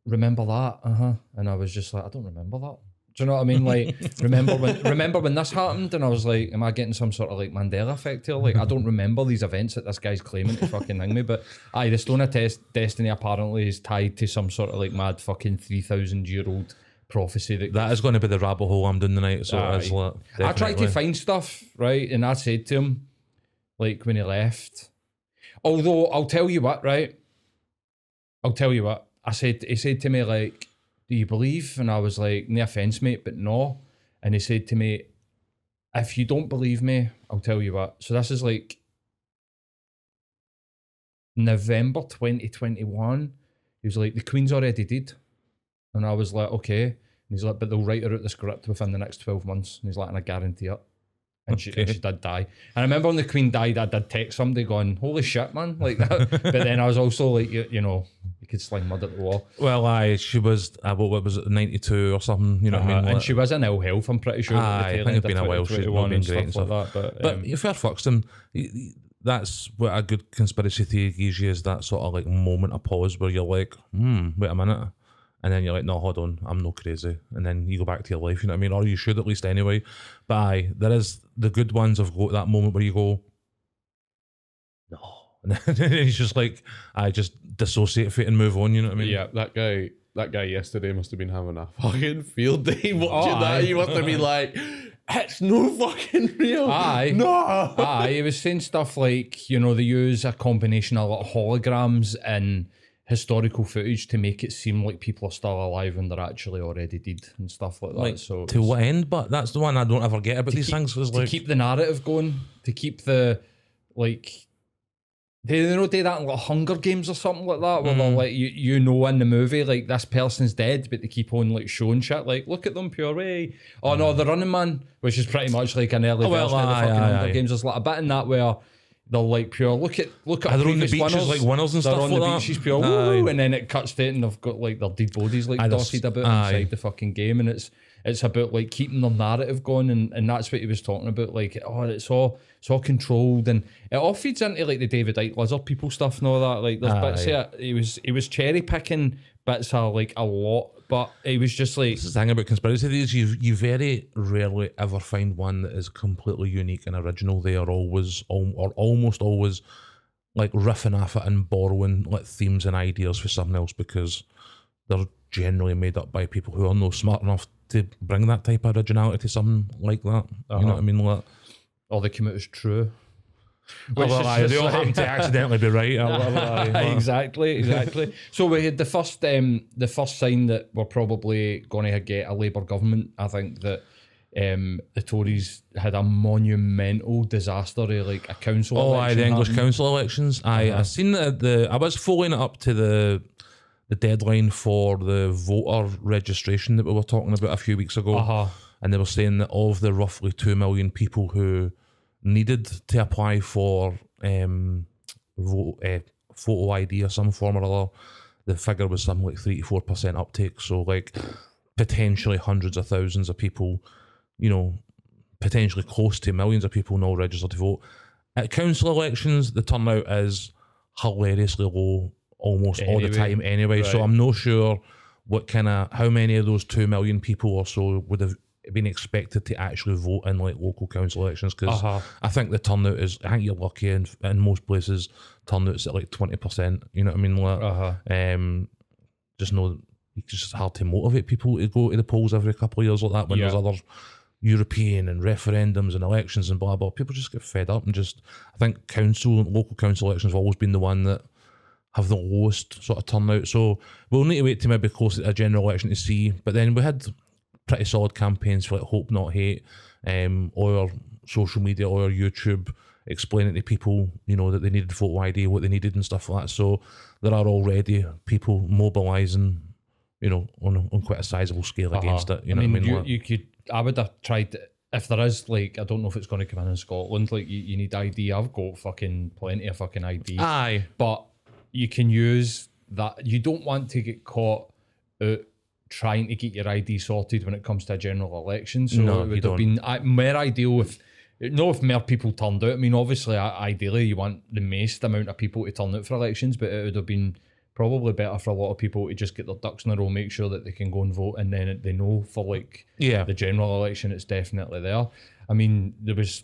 Remember that? And I was just like, I don't remember that. Do you know what I mean? Like, remember when this happened? And I was like, am I getting some sort of like Mandela effect here? Like, I don't remember these events that this guy's claiming to fucking thing me. But aye, the Stone of Destiny apparently is tied to some sort of like mad fucking 3,000-year-old prophecy. That is going to be the rabbit hole I'm doing tonight. So that's like, I tried to find stuff, right? And I said to him, like, when he left, although I'll tell you what, right? He said to me, like, do you believe? And I was like, no offence, mate, but no. And he said to me, if you don't believe me, I'll tell you what. So this is like November 2021. He was like, the Queen's already dead. And I was like, okay. And he's like, but they'll write her out the script within the next 12 months. And he's like, and I guarantee it. And, she did die. And I remember when the Queen died, I did text somebody going, holy shit, man, like that. But then I was also like, you know, you could sling mud at the wall. Well, she was, what was it, 92 or something, you know what I mean? And like, she was in ill health, I'm pretty sure. I think it'd been a while, she'd not been great and stuff like that. But fair fucks them. That's what a good conspiracy theory gives you, is that sort of like moment of pause where you're like, wait a minute. And then you're like, no, hold on, I'm no crazy. And then you go back to your life, you know what I mean? Or you should at least anyway. But aye, there is the good ones of that moment where you go, no. And then he's just like, I just dissociate from it and move on, you know what I mean? Yeah, that guy yesterday must have been having a fucking field day watching that. He must have been like, it's no fucking real. Aye. No. Aye, he was saying stuff like, you know, they use a combination of like holograms and historical footage to make it seem like people are still alive and they're actually already dead and stuff like that. Like, so to what end? But that's the one I don't ever get about these things. To like, keep the narrative going, to keep the, like, they don't do that in like Hunger Games or something like that, where they're like, you know, in the movie, like, this person's dead, but they keep on like showing shit, like, look at them pure way. Oh no, the Running Man, which is pretty much like an early version of the fucking Hunger Games. There's like a bit in that where they're like pure, look at they're on the beaches, winners, like winners and they're stuff on like the beaches, pure, woo, and then it cuts to it and they've got like their dead bodies like dotted about inside the fucking game, and it's about like keeping their narrative going, and that's what he was talking about, like, it's all controlled, and it all feeds into like the David Icke lizard people stuff and all that, like there's bits of it, he was cherry picking bits of like a lot, but he was just like, this is the thing about conspiracy theories, you very rarely ever find one that is completely unique and original. They are always, or almost always, like riffing off it and borrowing like themes and ideas for something else, because they're generally made up by people who are no smart enough to bring that type of originality to something like that. You know what I mean? Like, or they come out as true. They all happen to accidentally be right. Exactly. So we had the first sign that we're probably going to get a Labour government. I think that the Tories had a monumental disaster, like a council election. The English council elections. I seen that I was following it up to the deadline for the voter registration that we were talking about a few weeks ago, and they were saying that of the roughly 2 million people who needed to apply for photo ID or some form or other. The figure was something like 3 to 4% uptake, so like potentially hundreds of thousands of people, you know, potentially close to millions of people now registered to vote. At council elections, the turnout is hilariously low almost all the time anyway, right. So I'm not sure what kind of, how many of those 2 million people or so would have been expected to actually vote in like local council elections, because I think the turnout is, I think you're lucky in most places turnout's at like 20%, you know what I mean? Like, just know it's just hard to motivate people to go to the polls every couple of years like that when there's other European and referendums and elections and blah blah. People just get fed up and just, I think council and local council elections have always been the one that have the lowest sort of turnout, so we'll need to wait to maybe close a general election to see. But then we had pretty solid campaigns for like Hope Not Hate, or social media or YouTube explaining to people, you know, that they needed photo ID, what they needed and stuff like that. So there are already people mobilising, you know, on quite a sizable scale against it. You know, I mean, like, you could, I would have tried to, if there is, like, I don't know if it's going to come in Scotland, like you need ID. I've got fucking plenty of fucking ID. Aye, but you can use that. You don't want to get caught out trying to get your ID sorted when it comes to a general election. So no, it would have been more ideal if, not if more people turned out. I mean, obviously, ideally, you want the most amount of people to turn out for elections, but it would have been probably better for a lot of people to just get their ducks in a row, make sure that they can go and vote, and then they know for like the general election, it's definitely there. I mean, there was,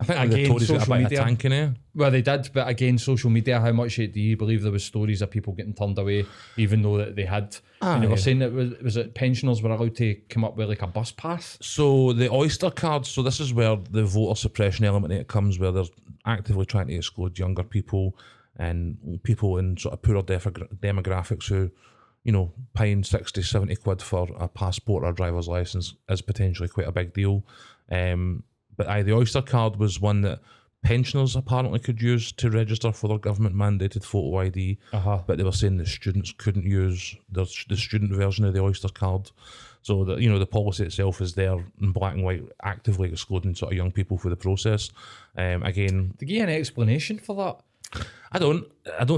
I think again, the Tories got a bit of a tank in here. Well, they did, but again, social media, how much do you believe there was stories of people getting turned away, even though that they had, you know, we're saying that was it pensioners were allowed to come up with like a bus pass? So the Oyster cards, so this is where the voter suppression element it comes, where they're actively trying to exclude younger people and people in sort of poorer demographics who, you know, paying 60, 70 quid for a passport or a driver's license is potentially quite a big deal. But aye, the Oyster card was one that pensioners apparently could use to register for their government-mandated photo ID, but they were saying that students couldn't use the student version of the Oyster card. So, that, you know, the policy itself is there in black and white, actively excluding sort of young people through the process. Again... Did you get an explanation for that? I don't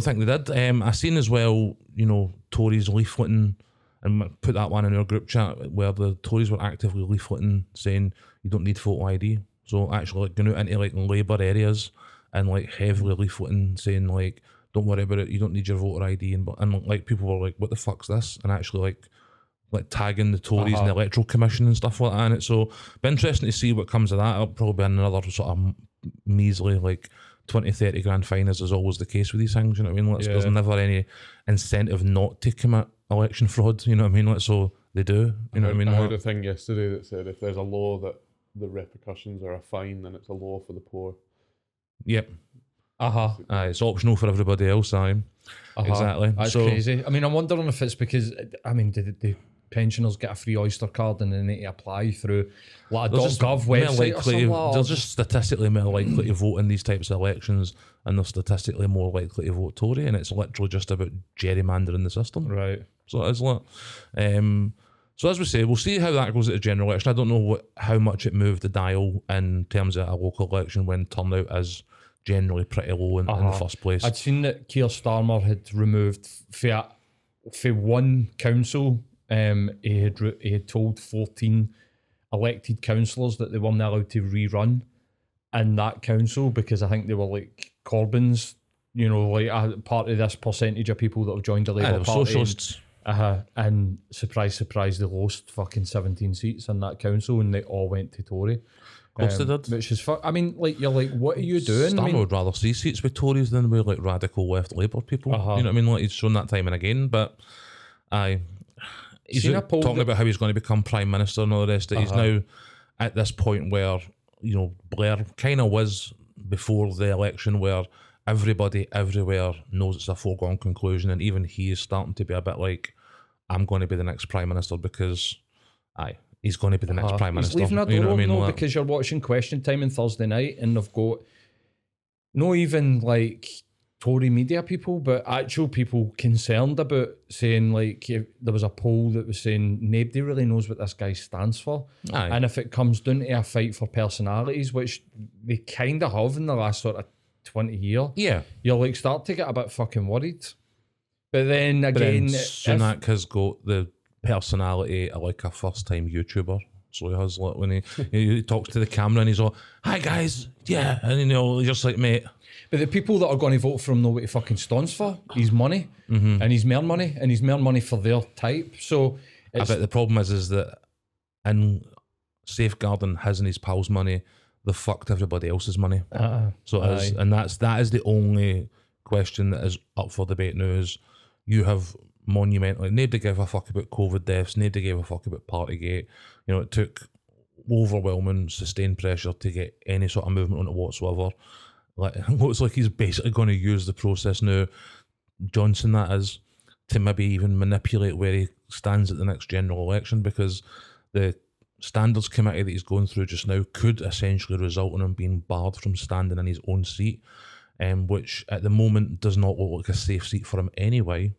think they did. I seen as well, you know, Tories leafleting, and put that one in our group chat, where the Tories were actively leafleting, saying you don't need photo ID. So actually, like, going out into like Labour areas and like heavily leafleting, saying like, don't worry about it, you don't need your voter ID, and like people were like, what the fuck's this? And actually like tagging the Tories and the Electoral Commission and stuff like that in it. So be interesting to see what comes of that. It'll probably be another sort of measly like 20, 30 grand fine, as is always the case with these things, you know what I mean? There's never any incentive not to commit election fraud, you know what I mean? Like, so they do, you know what I mean? I heard a thing yesterday that said if there's a law that the repercussions are a fine, then it's a law for the poor. Yep. It's optional for everybody else, Exactly. That's so crazy. I mean, I'm wondering if it's because, I mean, did the pensioners get a free Oyster card and they need to apply through like a .gov website or something? They're just statistically more likely to vote in these types of elections, and they're statistically more likely to vote Tory, and it's literally just about gerrymandering the system. Right. So it is like... So as we say, we'll see how that goes at the general election. I don't know how much it moved the dial in terms of a local election when turnout is generally pretty low in the first place. I'd seen that Keir Starmer had removed for one council, he had told 14 elected councillors that they weren't allowed to rerun in that council, because I think they were like Corbyn's, you know, like part of this percentage of people that have joined the Labour Party. Socialists. And surprise, surprise, they lost fucking 17 seats in that council, and they all went to Tory. Of course they did. Which is I mean, like, you're like, what are you doing? I would rather see seats with Tories than with like radical left Labour people. You know what I mean? Like, he's shown that time and again. But he's talking about how he's going to become Prime Minister and all the rest of it. He's now at this point where, you know, Blair kind of was before the election, where everybody everywhere knows it's a foregone conclusion, and even he is starting to be a bit like, I'm going to be the next Prime Minister, because he's going to be the next Prime Minister. He's leaving a door, you know what I mean? Because you're watching Question Time on Thursday night, and they've got not even like Tory media people, but actual people concerned about saying, like, there was a poll that was saying nobody really knows what this guy stands for. Aye. And if it comes down to a fight for personalities, which they kind of have in the last sort of 20 years, yeah, you'll like start to get a bit fucking worried. But then again, Sunak has got the personality of like a first-time YouTuber. So he has, like, when he talks to the camera and he's all, "Hi guys, yeah," and you know, just like, mate. But the people that are going to vote for him know what he fucking stands for. His money, mm-hmm. and his mere money, and his mere money for their type. So I bet the problem is that in safeguarding his and his pals' money, they fucked everybody else's money. So it is, and that is the only question that is up for debate now. Is you have monumental, like, nobody gave a fuck about COVID deaths, nobody gave a fuck about Partygate. You know, it took overwhelming sustained pressure to get any sort of movement on it whatsoever. Like, it looks like he's basically going to use the process now, Johnson that is, to maybe even manipulate where he stands at the next general election, because the standards committee that he's going through just now could essentially result in him being barred from standing in his own seat, which at the moment does not look like a safe seat for him anyway.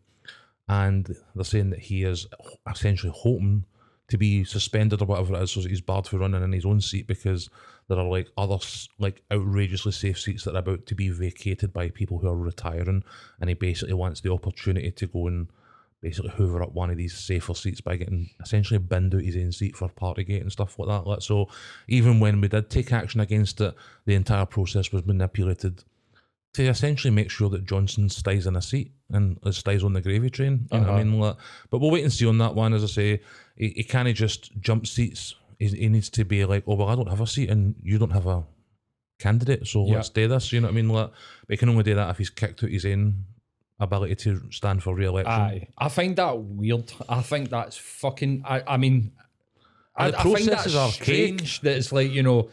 And they're saying that he is essentially hoping to be suspended or whatever it is, so that he's barred for running in his own seat, because there are like other like outrageously safe seats that are about to be vacated by people who are retiring, and he basically wants the opportunity to go and basically hoover up one of these safer seats by getting essentially binned out his own seat for Partygate and stuff like that. So even when we did take action against it, the entire process was manipulated to essentially make sure that Johnson stays in a seat and stays on the gravy train. You know what I mean? Like, but we'll wait and see on that one. As I say, he can't just jump seats. He needs to be like, oh, well, I don't have a seat and you don't have a candidate, so let's do this. You know what I mean? Like, but he can only do that if he's kicked out his own ability to stand for re-election. I find that weird. I think that's fucking... I find that strange that it's like, you know...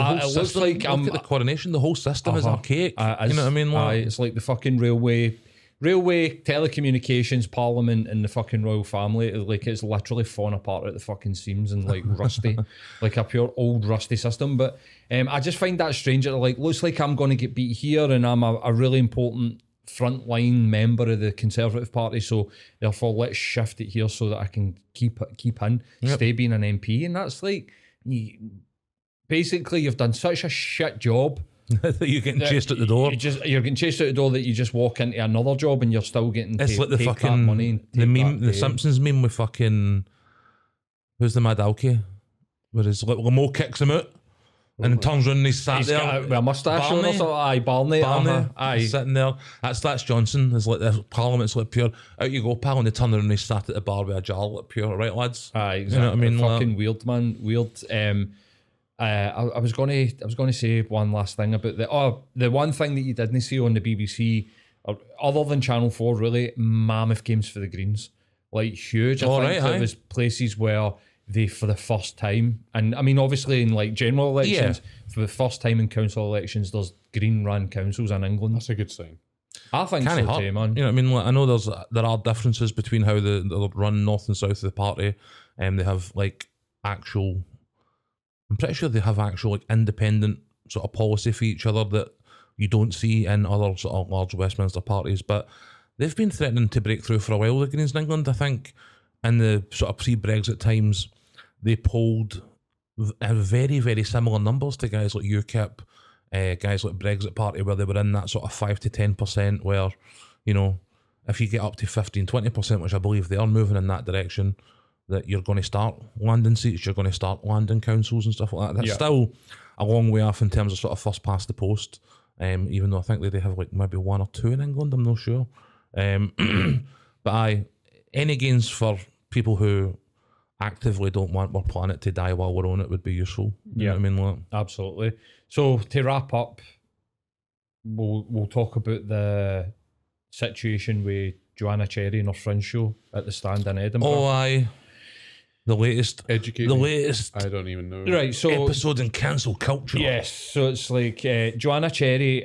It looks like look at the coronation. The whole system is archaic. You know what I mean? Like, it's like the fucking railway, telecommunications, parliament, and the fucking royal family. Like, it's literally fallen apart at the fucking seams and like rusty, like a pure old rusty system. But I just find that strange. It like looks like I'm going to get beat here, and I'm a really important frontline member of the Conservative Party, so therefore let's shift it here so that I can keep in, stay being an MP, and that's like. Basically, you've done such a shit job that you're getting chased at the door. You're getting chased at the door that you just walk into another job and you're still getting. It's like the fucking money. The meme, the Simpsons meme with fucking who's the Mad Alky, where his little Mo kicks him out and turns around and he's sat there with a moustache on or something. Aye, Barney, aye, sitting there. That's Johnson. It's like the Parliament's like pure out you go, pal, and they turn around and they sat at the bar with a jar, like pure right lads. Aye, exactly. You know what I mean? Fucking weird, man. Weird. I was going to say one last thing about the one thing that you didn't see on the BBC, or other than Channel 4, really, mammoth games for the Greens, like huge. I think there was places where they, for the first time, and I mean obviously in like general elections, for the first time in council elections, there's Green run councils in England. That's a good sign. I think so too, man. You know what I mean? Like, I know there are differences between how they run north and south of the party, and they have like actual. I'm pretty sure they have actual like independent sort of policy for each other that you don't see in other sort of large Westminster parties, but they've been threatening to break through for a while, the Greens in England. I think in the sort of pre-Brexit times, they polled very, very similar numbers to guys like UKIP, guys like Brexit Party, where they were in that sort of 5 to 10%, where, you know, if you get up to 15, 20%, which I believe they are moving in that direction, that you're going to start landing seats, you're going to start landing councils and stuff like that. That's still a long way off in terms of sort of first past the post, even though I think they have like maybe one or two in England, I'm not sure. But any gains for people who actively don't want our planet to die while we're on it would be useful. You know what I mean? Like, absolutely. So to wrap up, we'll talk about the situation with Joanna Cherry and her Fringe show at the Stand in Edinburgh. Oh, aye. The latest. I don't even know. Right, so episode in cancel culture. Yes, so it's like Joanna Cherry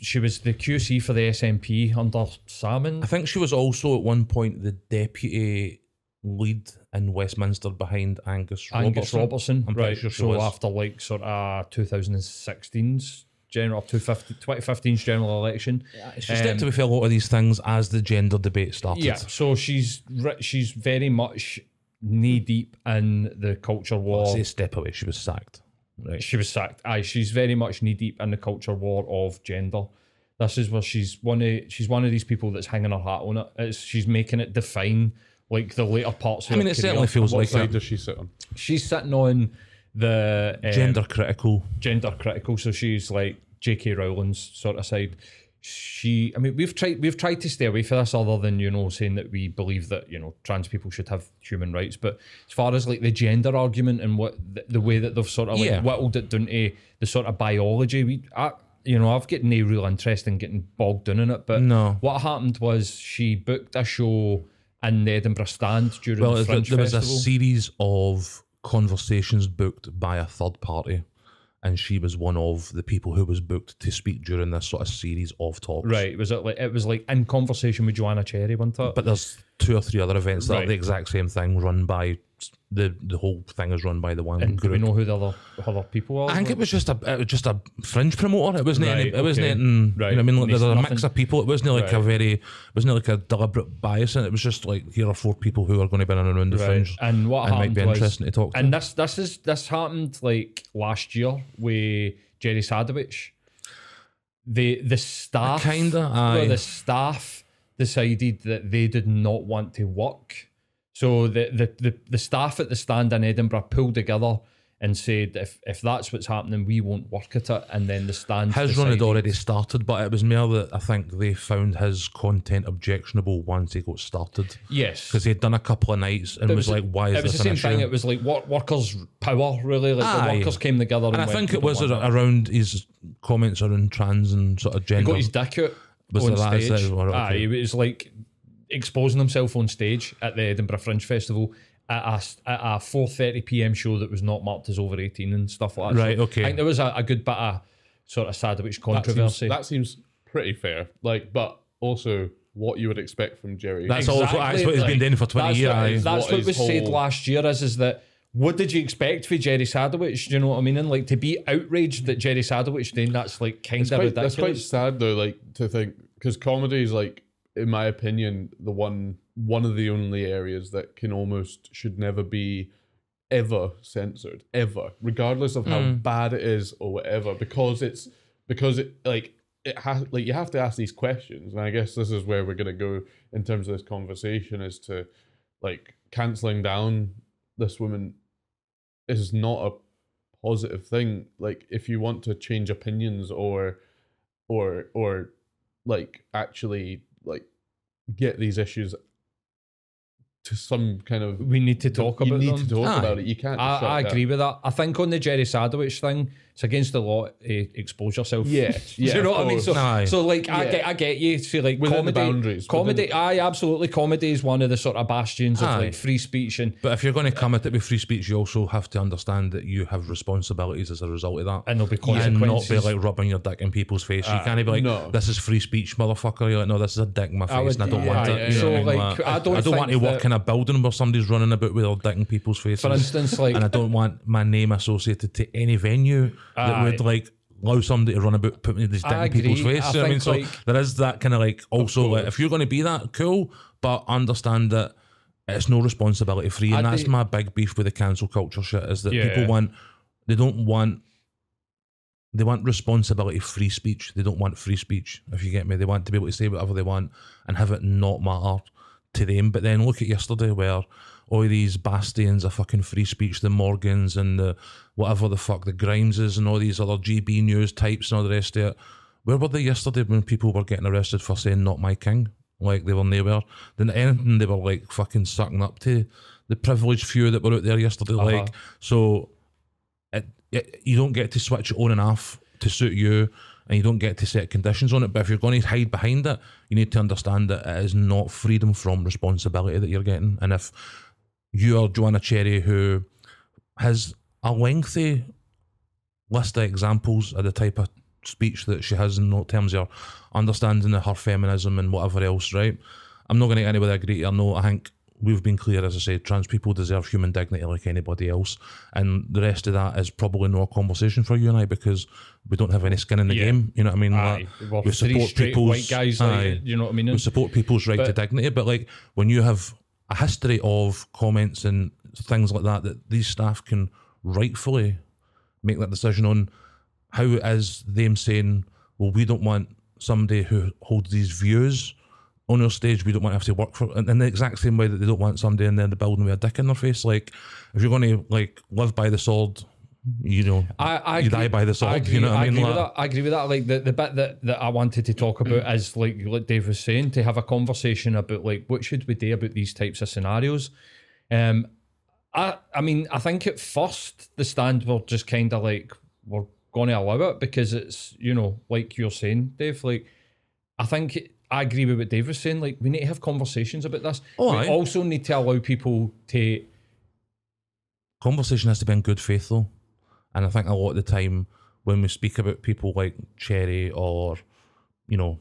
she was the QC for the SNP under Salmond. I think she was also at one point the deputy lead in Westminster behind Angus Robertson. I'm pretty sure she was. After like sort of 2016's general 2015's general election. Yeah, she stepped away from a lot of these things as the gender debate started. Yeah, so she's very much knee deep in the culture war. Let's say step away. She was sacked. Right. She was sacked. Aye, she's very much knee deep in the culture war of gender. This is where she's one of these people that's hanging her hat on it. She's making it define like the later parts. I mean, it certainly feels like that. What side does she sit on? She's sitting on the gender critical. So she's like J.K. Rowling's sort of side. She, I mean, we've tried to stay away from this, other than, you know, saying that we believe that, you know, trans people should have human rights. But as far as like the gender argument and what the way that they've sort of like whittled it down to the sort of biology, you know, I've got no real interest in getting bogged down in it. But no, what happened was she booked a show in the Edinburgh Stand during the Fringe Festival. There was a series of conversations booked by a third party, and she was one of the people who was booked to speak during this sort of series of talks. Right, it was like in conversation with Joanna Cherry, wasn't it? But there's two or three other events that are the exact same thing, run by the whole thing is run by the one and group. Do we know who the other people are? I think it was just a fringe promoter. It wasn't anything. Right. You know what I mean? Like, there's a mix of people. It wasn't like a deliberate bias, and it was just like, here are four people who are going to be in and around the fringe. And what happened might be interesting to talk to. And this happened like last year with Jerry Sadowitz. The staff decided that they did not want to work. So the staff at the stand in Edinburgh pulled together and said, if that's what's happening, we won't work at it. And then the stand decided. Run had already started, but it was more that I think they found his content objectionable once he got started. Yes. Because he had done a couple of nights and was like, why is this an issue? It was the same thing. It was like workers' power, really. Like the workers came together. And I think it was around his comments around trans and sort of gender. He got his dick out on stage. It was like exposing himself on stage at the Edinburgh Fringe Festival at a 4:30 p.m. show that was not marked as over 18 and stuff like that. Right, so okay. I think there was a good bit of sort of Sadowitz controversy. That seems pretty fair. Like, but also what you would expect from Jerry. That's what he's been doing for 20 years. That's what was said last year is that, what did you expect for Jerry Sadowitz? Do you know what I mean? And like, to be outraged that Jerry Sadowitz, then that's like kind of ridiculous. That's quite sad though, like, to think, because comedy is like, in my opinion, one of the only areas that can almost should never be ever censored, ever, regardless of how bad it is or whatever, because you have to ask these questions. And I guess this is where we're going to go in terms of this conversation, is to like, cancelling down this woman is not a positive thing. Like, if you want to change opinions or like actually like get these issues to some kind of, we need to talk about them. You need to talk about it. You can't. I agree with that. I think on the Jerry Sadowitz thing, it's against the law to expose yourself. Yeah, yeah. You know what I mean? So like, yeah. I get you. So like, within comedy, the boundaries. Comedy. Aye, absolutely. Comedy is one of the sort of bastions of like free speech. But if you're going to come at it with free speech, you also have to understand that you have responsibilities as a result of that, and there'll be consequences. And not be like rubbing your dick in people's face. You can't be like, this is free speech, motherfucker. You're like, no, this is a dick in my face, and I don't want it. So like, I don't want to work in a building where somebody's running about with their dick in people's faces, for instance, like, and I don't want my name associated to any venue that would like allow somebody to run about putting this dick in people's face. I mean, so like, there is that kind of like, also like, if you're going to be that, cool, but understand that it's no responsibility free, and that's my big beef with the cancel culture shit, is that people want responsibility free speech. They don't want free speech, if you get me. They want to be able to say whatever they want and have it not matter to them. But then look at yesterday, where all these bastions of fucking free speech, the Morgans and the whatever the fuck, the Grimeses and all these other GB news types and all the rest of it, where were they yesterday when people were getting arrested for saying "not my king"? Like, they were nowhere. Then anything, they were like fucking sucking up to the privileged few that were out there yesterday. Like, so you don't get to switch it on and off to suit you, and you don't get to set conditions on it. But if you're going to hide behind it, you need to understand that it is not freedom from responsibility that you're getting. And if you're Joanna Cherry, who has a lengthy list of examples of the type of speech that she has in terms of her understanding of her feminism and whatever else, right? I'm not going to get anybody agree or no. I think we've been clear, as I say, trans people deserve human dignity like anybody else, and the rest of that is probably no conversation for you and I, because we don't have any skin in the game, you know what I mean? Like, we support people's white guys, like, you know what I mean? We support people's right to dignity, but like, when you have a history of comments and things like that, that these staff can rightfully make that decision on, how it is them saying, well, we don't want somebody who holds these views on our stage, we don't want to have to work for, in the exact same way that they don't want somebody in there in the building with a dick in their face. Like, if you're going to like live by the sword, you know, you die by the sword. You know what I mean? I agree with that. Like, the bit that I wanted to talk about is, like Dave was saying, to have a conversation about, like, what should we do about these types of scenarios? I mean, I think at first the stand were just kind of like, we're going to allow it because it's, you know, like you're saying, Dave, like, I think... I agree with what Dave was saying. Like, we need to have conversations about this. Oh, we also need to allow people to... Conversation has to be in good faith, though. And I think a lot of the time when we speak about people like Cherry or, you know,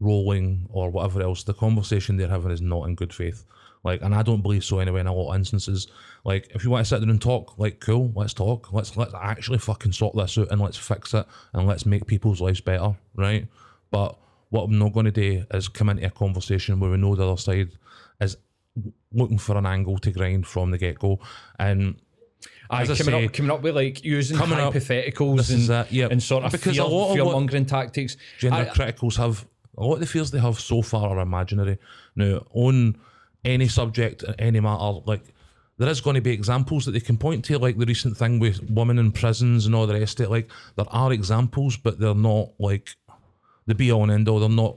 Rowling or whatever else, the conversation they're having is not in good faith. Like, and I don't believe so anyway in a lot of instances. Like, if you want to sit down and talk, like, cool, let's talk. Let's actually fucking sort this out and let's fix it and let's make people's lives better, right? But... what I'm not going to do is come into a conversation where we know the other side is looking for an angle to grind from the get-go. And as coming up with, like, using hypotheticals and sort of fear-mongering tactics. Gender criticals have... a lot of the fears they have so far are imaginary. Now, on any subject, any matter, like, there is going to be examples that they can point to, like the recent thing with women in prisons and all the rest of it. Like, there are examples, but they're not, like... the be-all and end-all, they're not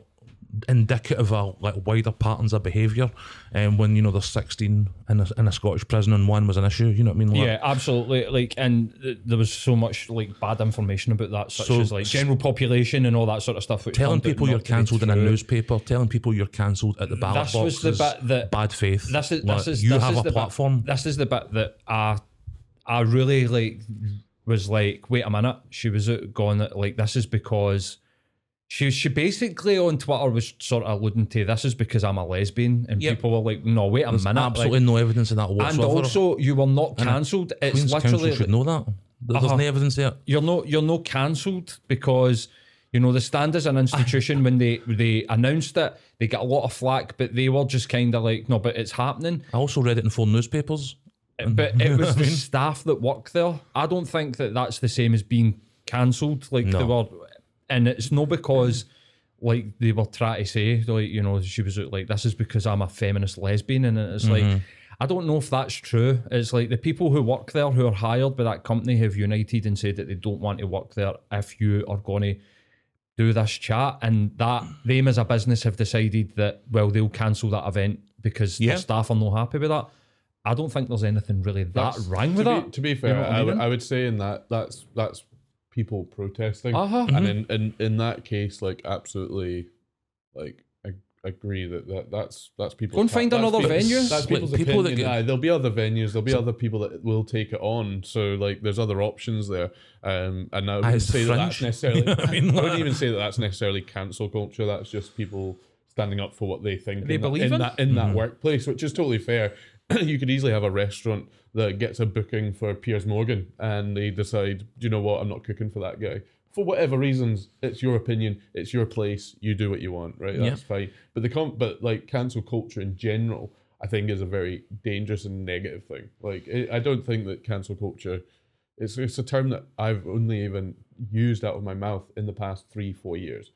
indicative of like wider patterns of behaviour. And when, you know, there's 16 in a Scottish prison and one was an issue, you know what I mean? Like, yeah, absolutely. Like, and there was so much like bad information about that, such as like general population and all that sort of stuff. Which telling people you're cancelled in a newspaper, telling people you're cancelled at the ballot box is bad faith. This is the platform. This is the bit that I really like was like, wait a minute, she was going like, this is because... She basically on Twitter was sort of alluding to, this is because I'm a lesbian, and people were like, no, wait a minute. Absolutely like, no evidence of that whatsoever. And also, you were not cancelled. It's Queen's literally... Council should know that. There's no evidence there. You're not cancelled because, you know, the stand is an institution. When they announced it, they got a lot of flack, but they were just kind of like, no, but it's happening. I also read it in 4 newspapers. But it was the staff that work there. I don't think that that's the same as being cancelled. Like, they were... And it's not because, like, they were trying to say, like, you know, she was like, this is because I'm a feminist lesbian. And it's like, I don't know if that's true. It's like the people who work there, who are hired by that company, have united and said that they don't want to work there if you are going to do this chat. And that them as a business have decided that, well, they'll cancel that event because their staff are not happy with that. I don't think there's anything really that's wrong with that. To be fair, you know I would say in that's people protesting, and in that case, like, absolutely, like, I agree that's people. Go and find another venue. That's people's people opinion. There'll be other venues. There'll be other people that will take it on. So, like, there's other options there. And I wouldn't say that that's necessarily. I wouldn't even say that that's necessarily cancel culture. That's just people standing up for what they think they believe in that workplace, which is totally fair. You could easily have a restaurant that gets a booking for Piers Morgan and they decide, do you know what, I'm not cooking for that guy. For whatever reasons, it's your opinion, it's your place, you do what you want, right? That's fine. But like cancel culture in general, I think is a very dangerous and negative thing. Like, I don't think that cancel culture, it's a term that I've only even used out of my mouth in the past 3-4 years,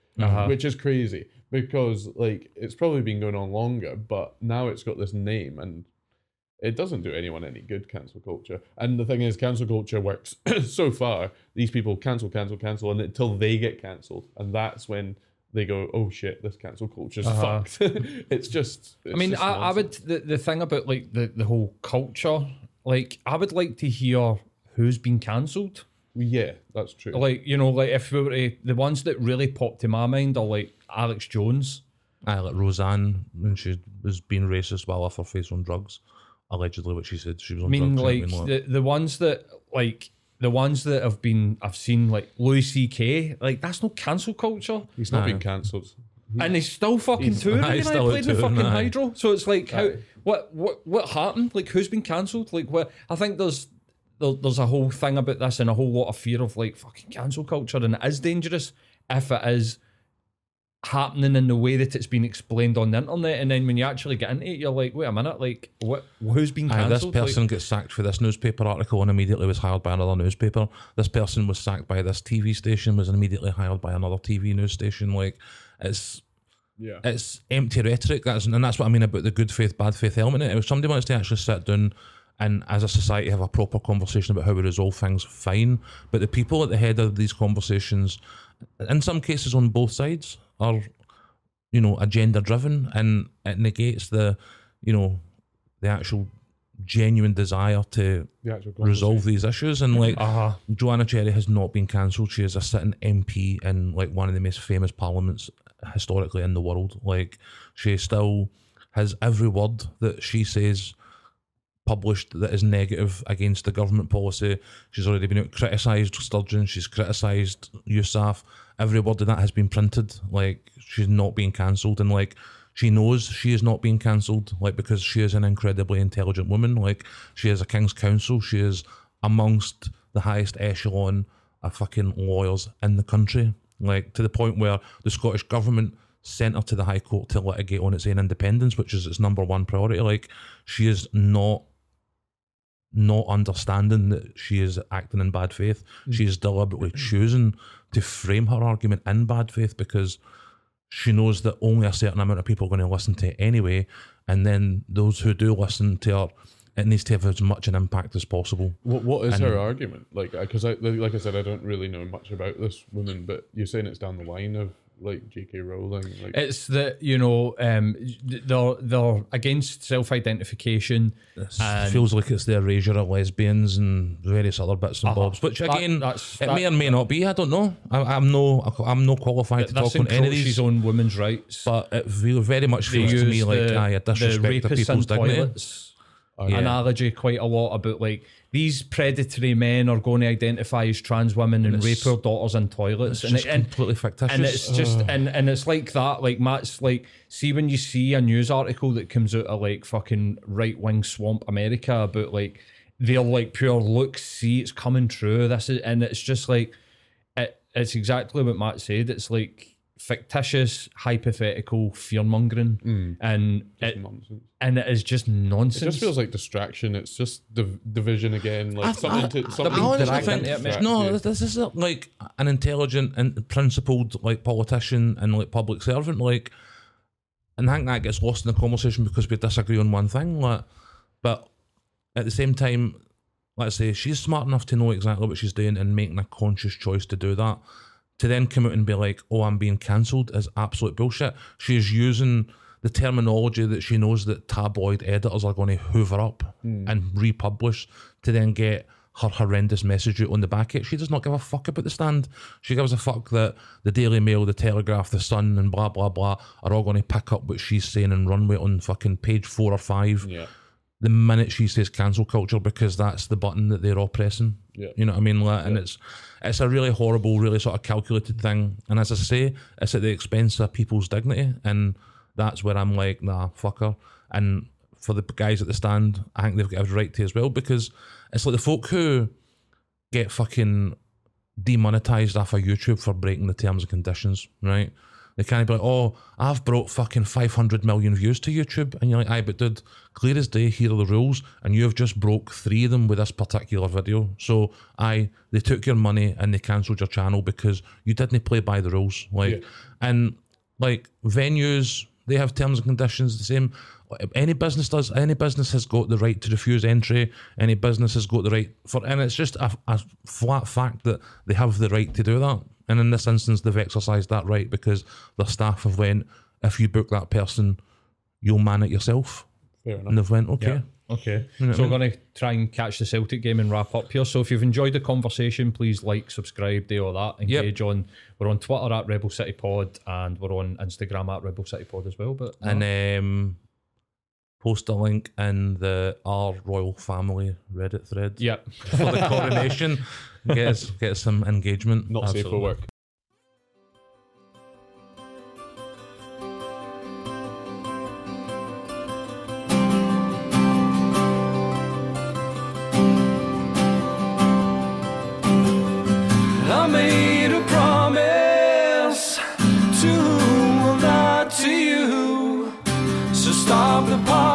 which is crazy because, like, it's probably been going on longer, but now it's got this name and it doesn't do anyone any good, cancel culture. And the thing is, cancel culture works so far. These people cancel, and until they get cancelled. And that's when they go, oh shit, this cancel culture's fucked. I would, the thing about like the whole culture, like I would like to hear who's been cancelled. Yeah, that's true. Like, you know, like if we were to, the ones that really popped in my mind are like Alex Jones. Like Roseanne, when she was being racist while off her face on drugs. Allegedly, what she said, she was on drugs. The ones that have been, I've seen, like Louis C.K., like that's not cancel culture. He's not been cancelled. and he's still fucking touring. I played with fucking Hydro. So it's like, how, what happened? Like, who's been cancelled? Like, what? I think there's a whole thing about this and a whole lot of fear of like fucking cancel culture, and it is dangerous if it is happening in the way that it's been explained on the internet, and then when you actually get into it, you're like, wait a minute, like, what? Who's been cancelled? This person gets sacked for this newspaper article and immediately was hired by another newspaper. This person was sacked by this TV station, was immediately hired by another TV news station. Like, it's empty rhetoric. That's what I mean about the good faith, bad faith element. If somebody wants to actually sit down and as a society have a proper conversation about how we resolve things, fine. But the people at the head of these conversations, in some cases on both sides, are, you know, agenda driven, and it negates the, you know, the actual genuine desire to resolve these issues. And like Joanna Cherry has not been cancelled. She is a sitting MP in like one of the most famous parliaments historically in the world. Like, she still has every word that she says published that is negative against the government policy. She's already been criticised Sturgeon, she's criticised Yousaf. Every word of that has been printed. Like, she's not being cancelled, and like, she knows she is not being cancelled, like, because she is an incredibly intelligent woman. Like, she is a King's Counsel, she is amongst the highest echelon of fucking lawyers in the country, like, to the point where the Scottish government sent her to the High Court to litigate on its own independence, which is its number one priority. Like, she is not understanding that she is acting in bad faith. She is deliberately choosing to frame her argument in bad faith because she knows that only a certain amount of people are going to listen to it anyway, and then those who do listen to her, it needs to have as much an impact as possible. What is her argument? Like, because like I said, I don't really know much about this woman, but you're saying it's down the line of like J.K. Rowling. Like, it's that, you know, they're against self-identification. It feels like it's the erasure of lesbians and various other bits and bobs, which again, that may or may not be. I don't know. I'm no qualified to talk on any of these. She's on women's rights, but it very much feels to me like a disrespect of people's dignity. Analogy quite a lot about like, these predatory men are going to identify as trans women and rape their daughters in toilets. It's completely fictitious. And it's just, and it's like that, like Matt's like, see when you see a news article that comes out of like fucking right-wing swamp America about like, they're like pure look, see, it's coming true. This is, and it's just like, it's exactly what Matt said. It's like fictitious, hypothetical fear-mongering. And it's nonsense. And it is just nonsense. It just feels like distraction. It's just division again. Like I honestly think this is like an intelligent and principled like politician and like public servant. Like, and I think that gets lost in the conversation because we disagree on one thing. Like, but at the same time, let's say she's smart enough to know exactly what she's doing and making a conscious choice to do that. To then come out and be like, "Oh, I'm being cancelled," is absolute bullshit. She's using the terminology that she knows that tabloid editors are going to hoover up and republish to then get her horrendous message out on the back of it. She does not give a fuck about The Stand. She gives a fuck that the Daily Mail, the Telegraph, the Sun, and blah, blah, blah are all going to pick up what she's saying and run with it on fucking page 4 or 5 the minute she says cancel culture, because that's the button that they're all pressing. Yeah. You know what I mean? Like, and it's a really horrible, really sort of calculated thing. And as I say, it's at the expense of people's dignity, and that's where I'm like, nah, fuck her. And for the guys at The Stand, I think they've got a right to as well, because it's like the folk who get fucking demonetized off of YouTube for breaking the terms and conditions, right? They can't be like, oh, I've brought fucking 500 million views to YouTube. And you're like, aye, but dude, clear as day, here are the rules, and you have just broke 3 of them with this particular video. So, aye, they took your money and they cancelled your channel because you didn't play by the rules. Like, and like venues, they have terms and conditions the same. Any business does. Any business has got the right to refuse entry. Any business has got the right for, and it's just a flat fact that they have the right to do that. And in this instance, they've exercised that right because their staff have went, if you book that person, you'll man it yourself. Fair enough. And they've went, okay. Okay, you know, so we're going to try and catch the Celtic game and wrap up here. So if you've enjoyed the conversation, please like, subscribe, do all that. Engage on. We're on Twitter at Rebel City Pod, and we're on Instagram at Rebel City Pod as well. But and post a link in the Our Royal Family Reddit thread. Yep, for the coronation, get some engagement. Not safe for work. to stop the party.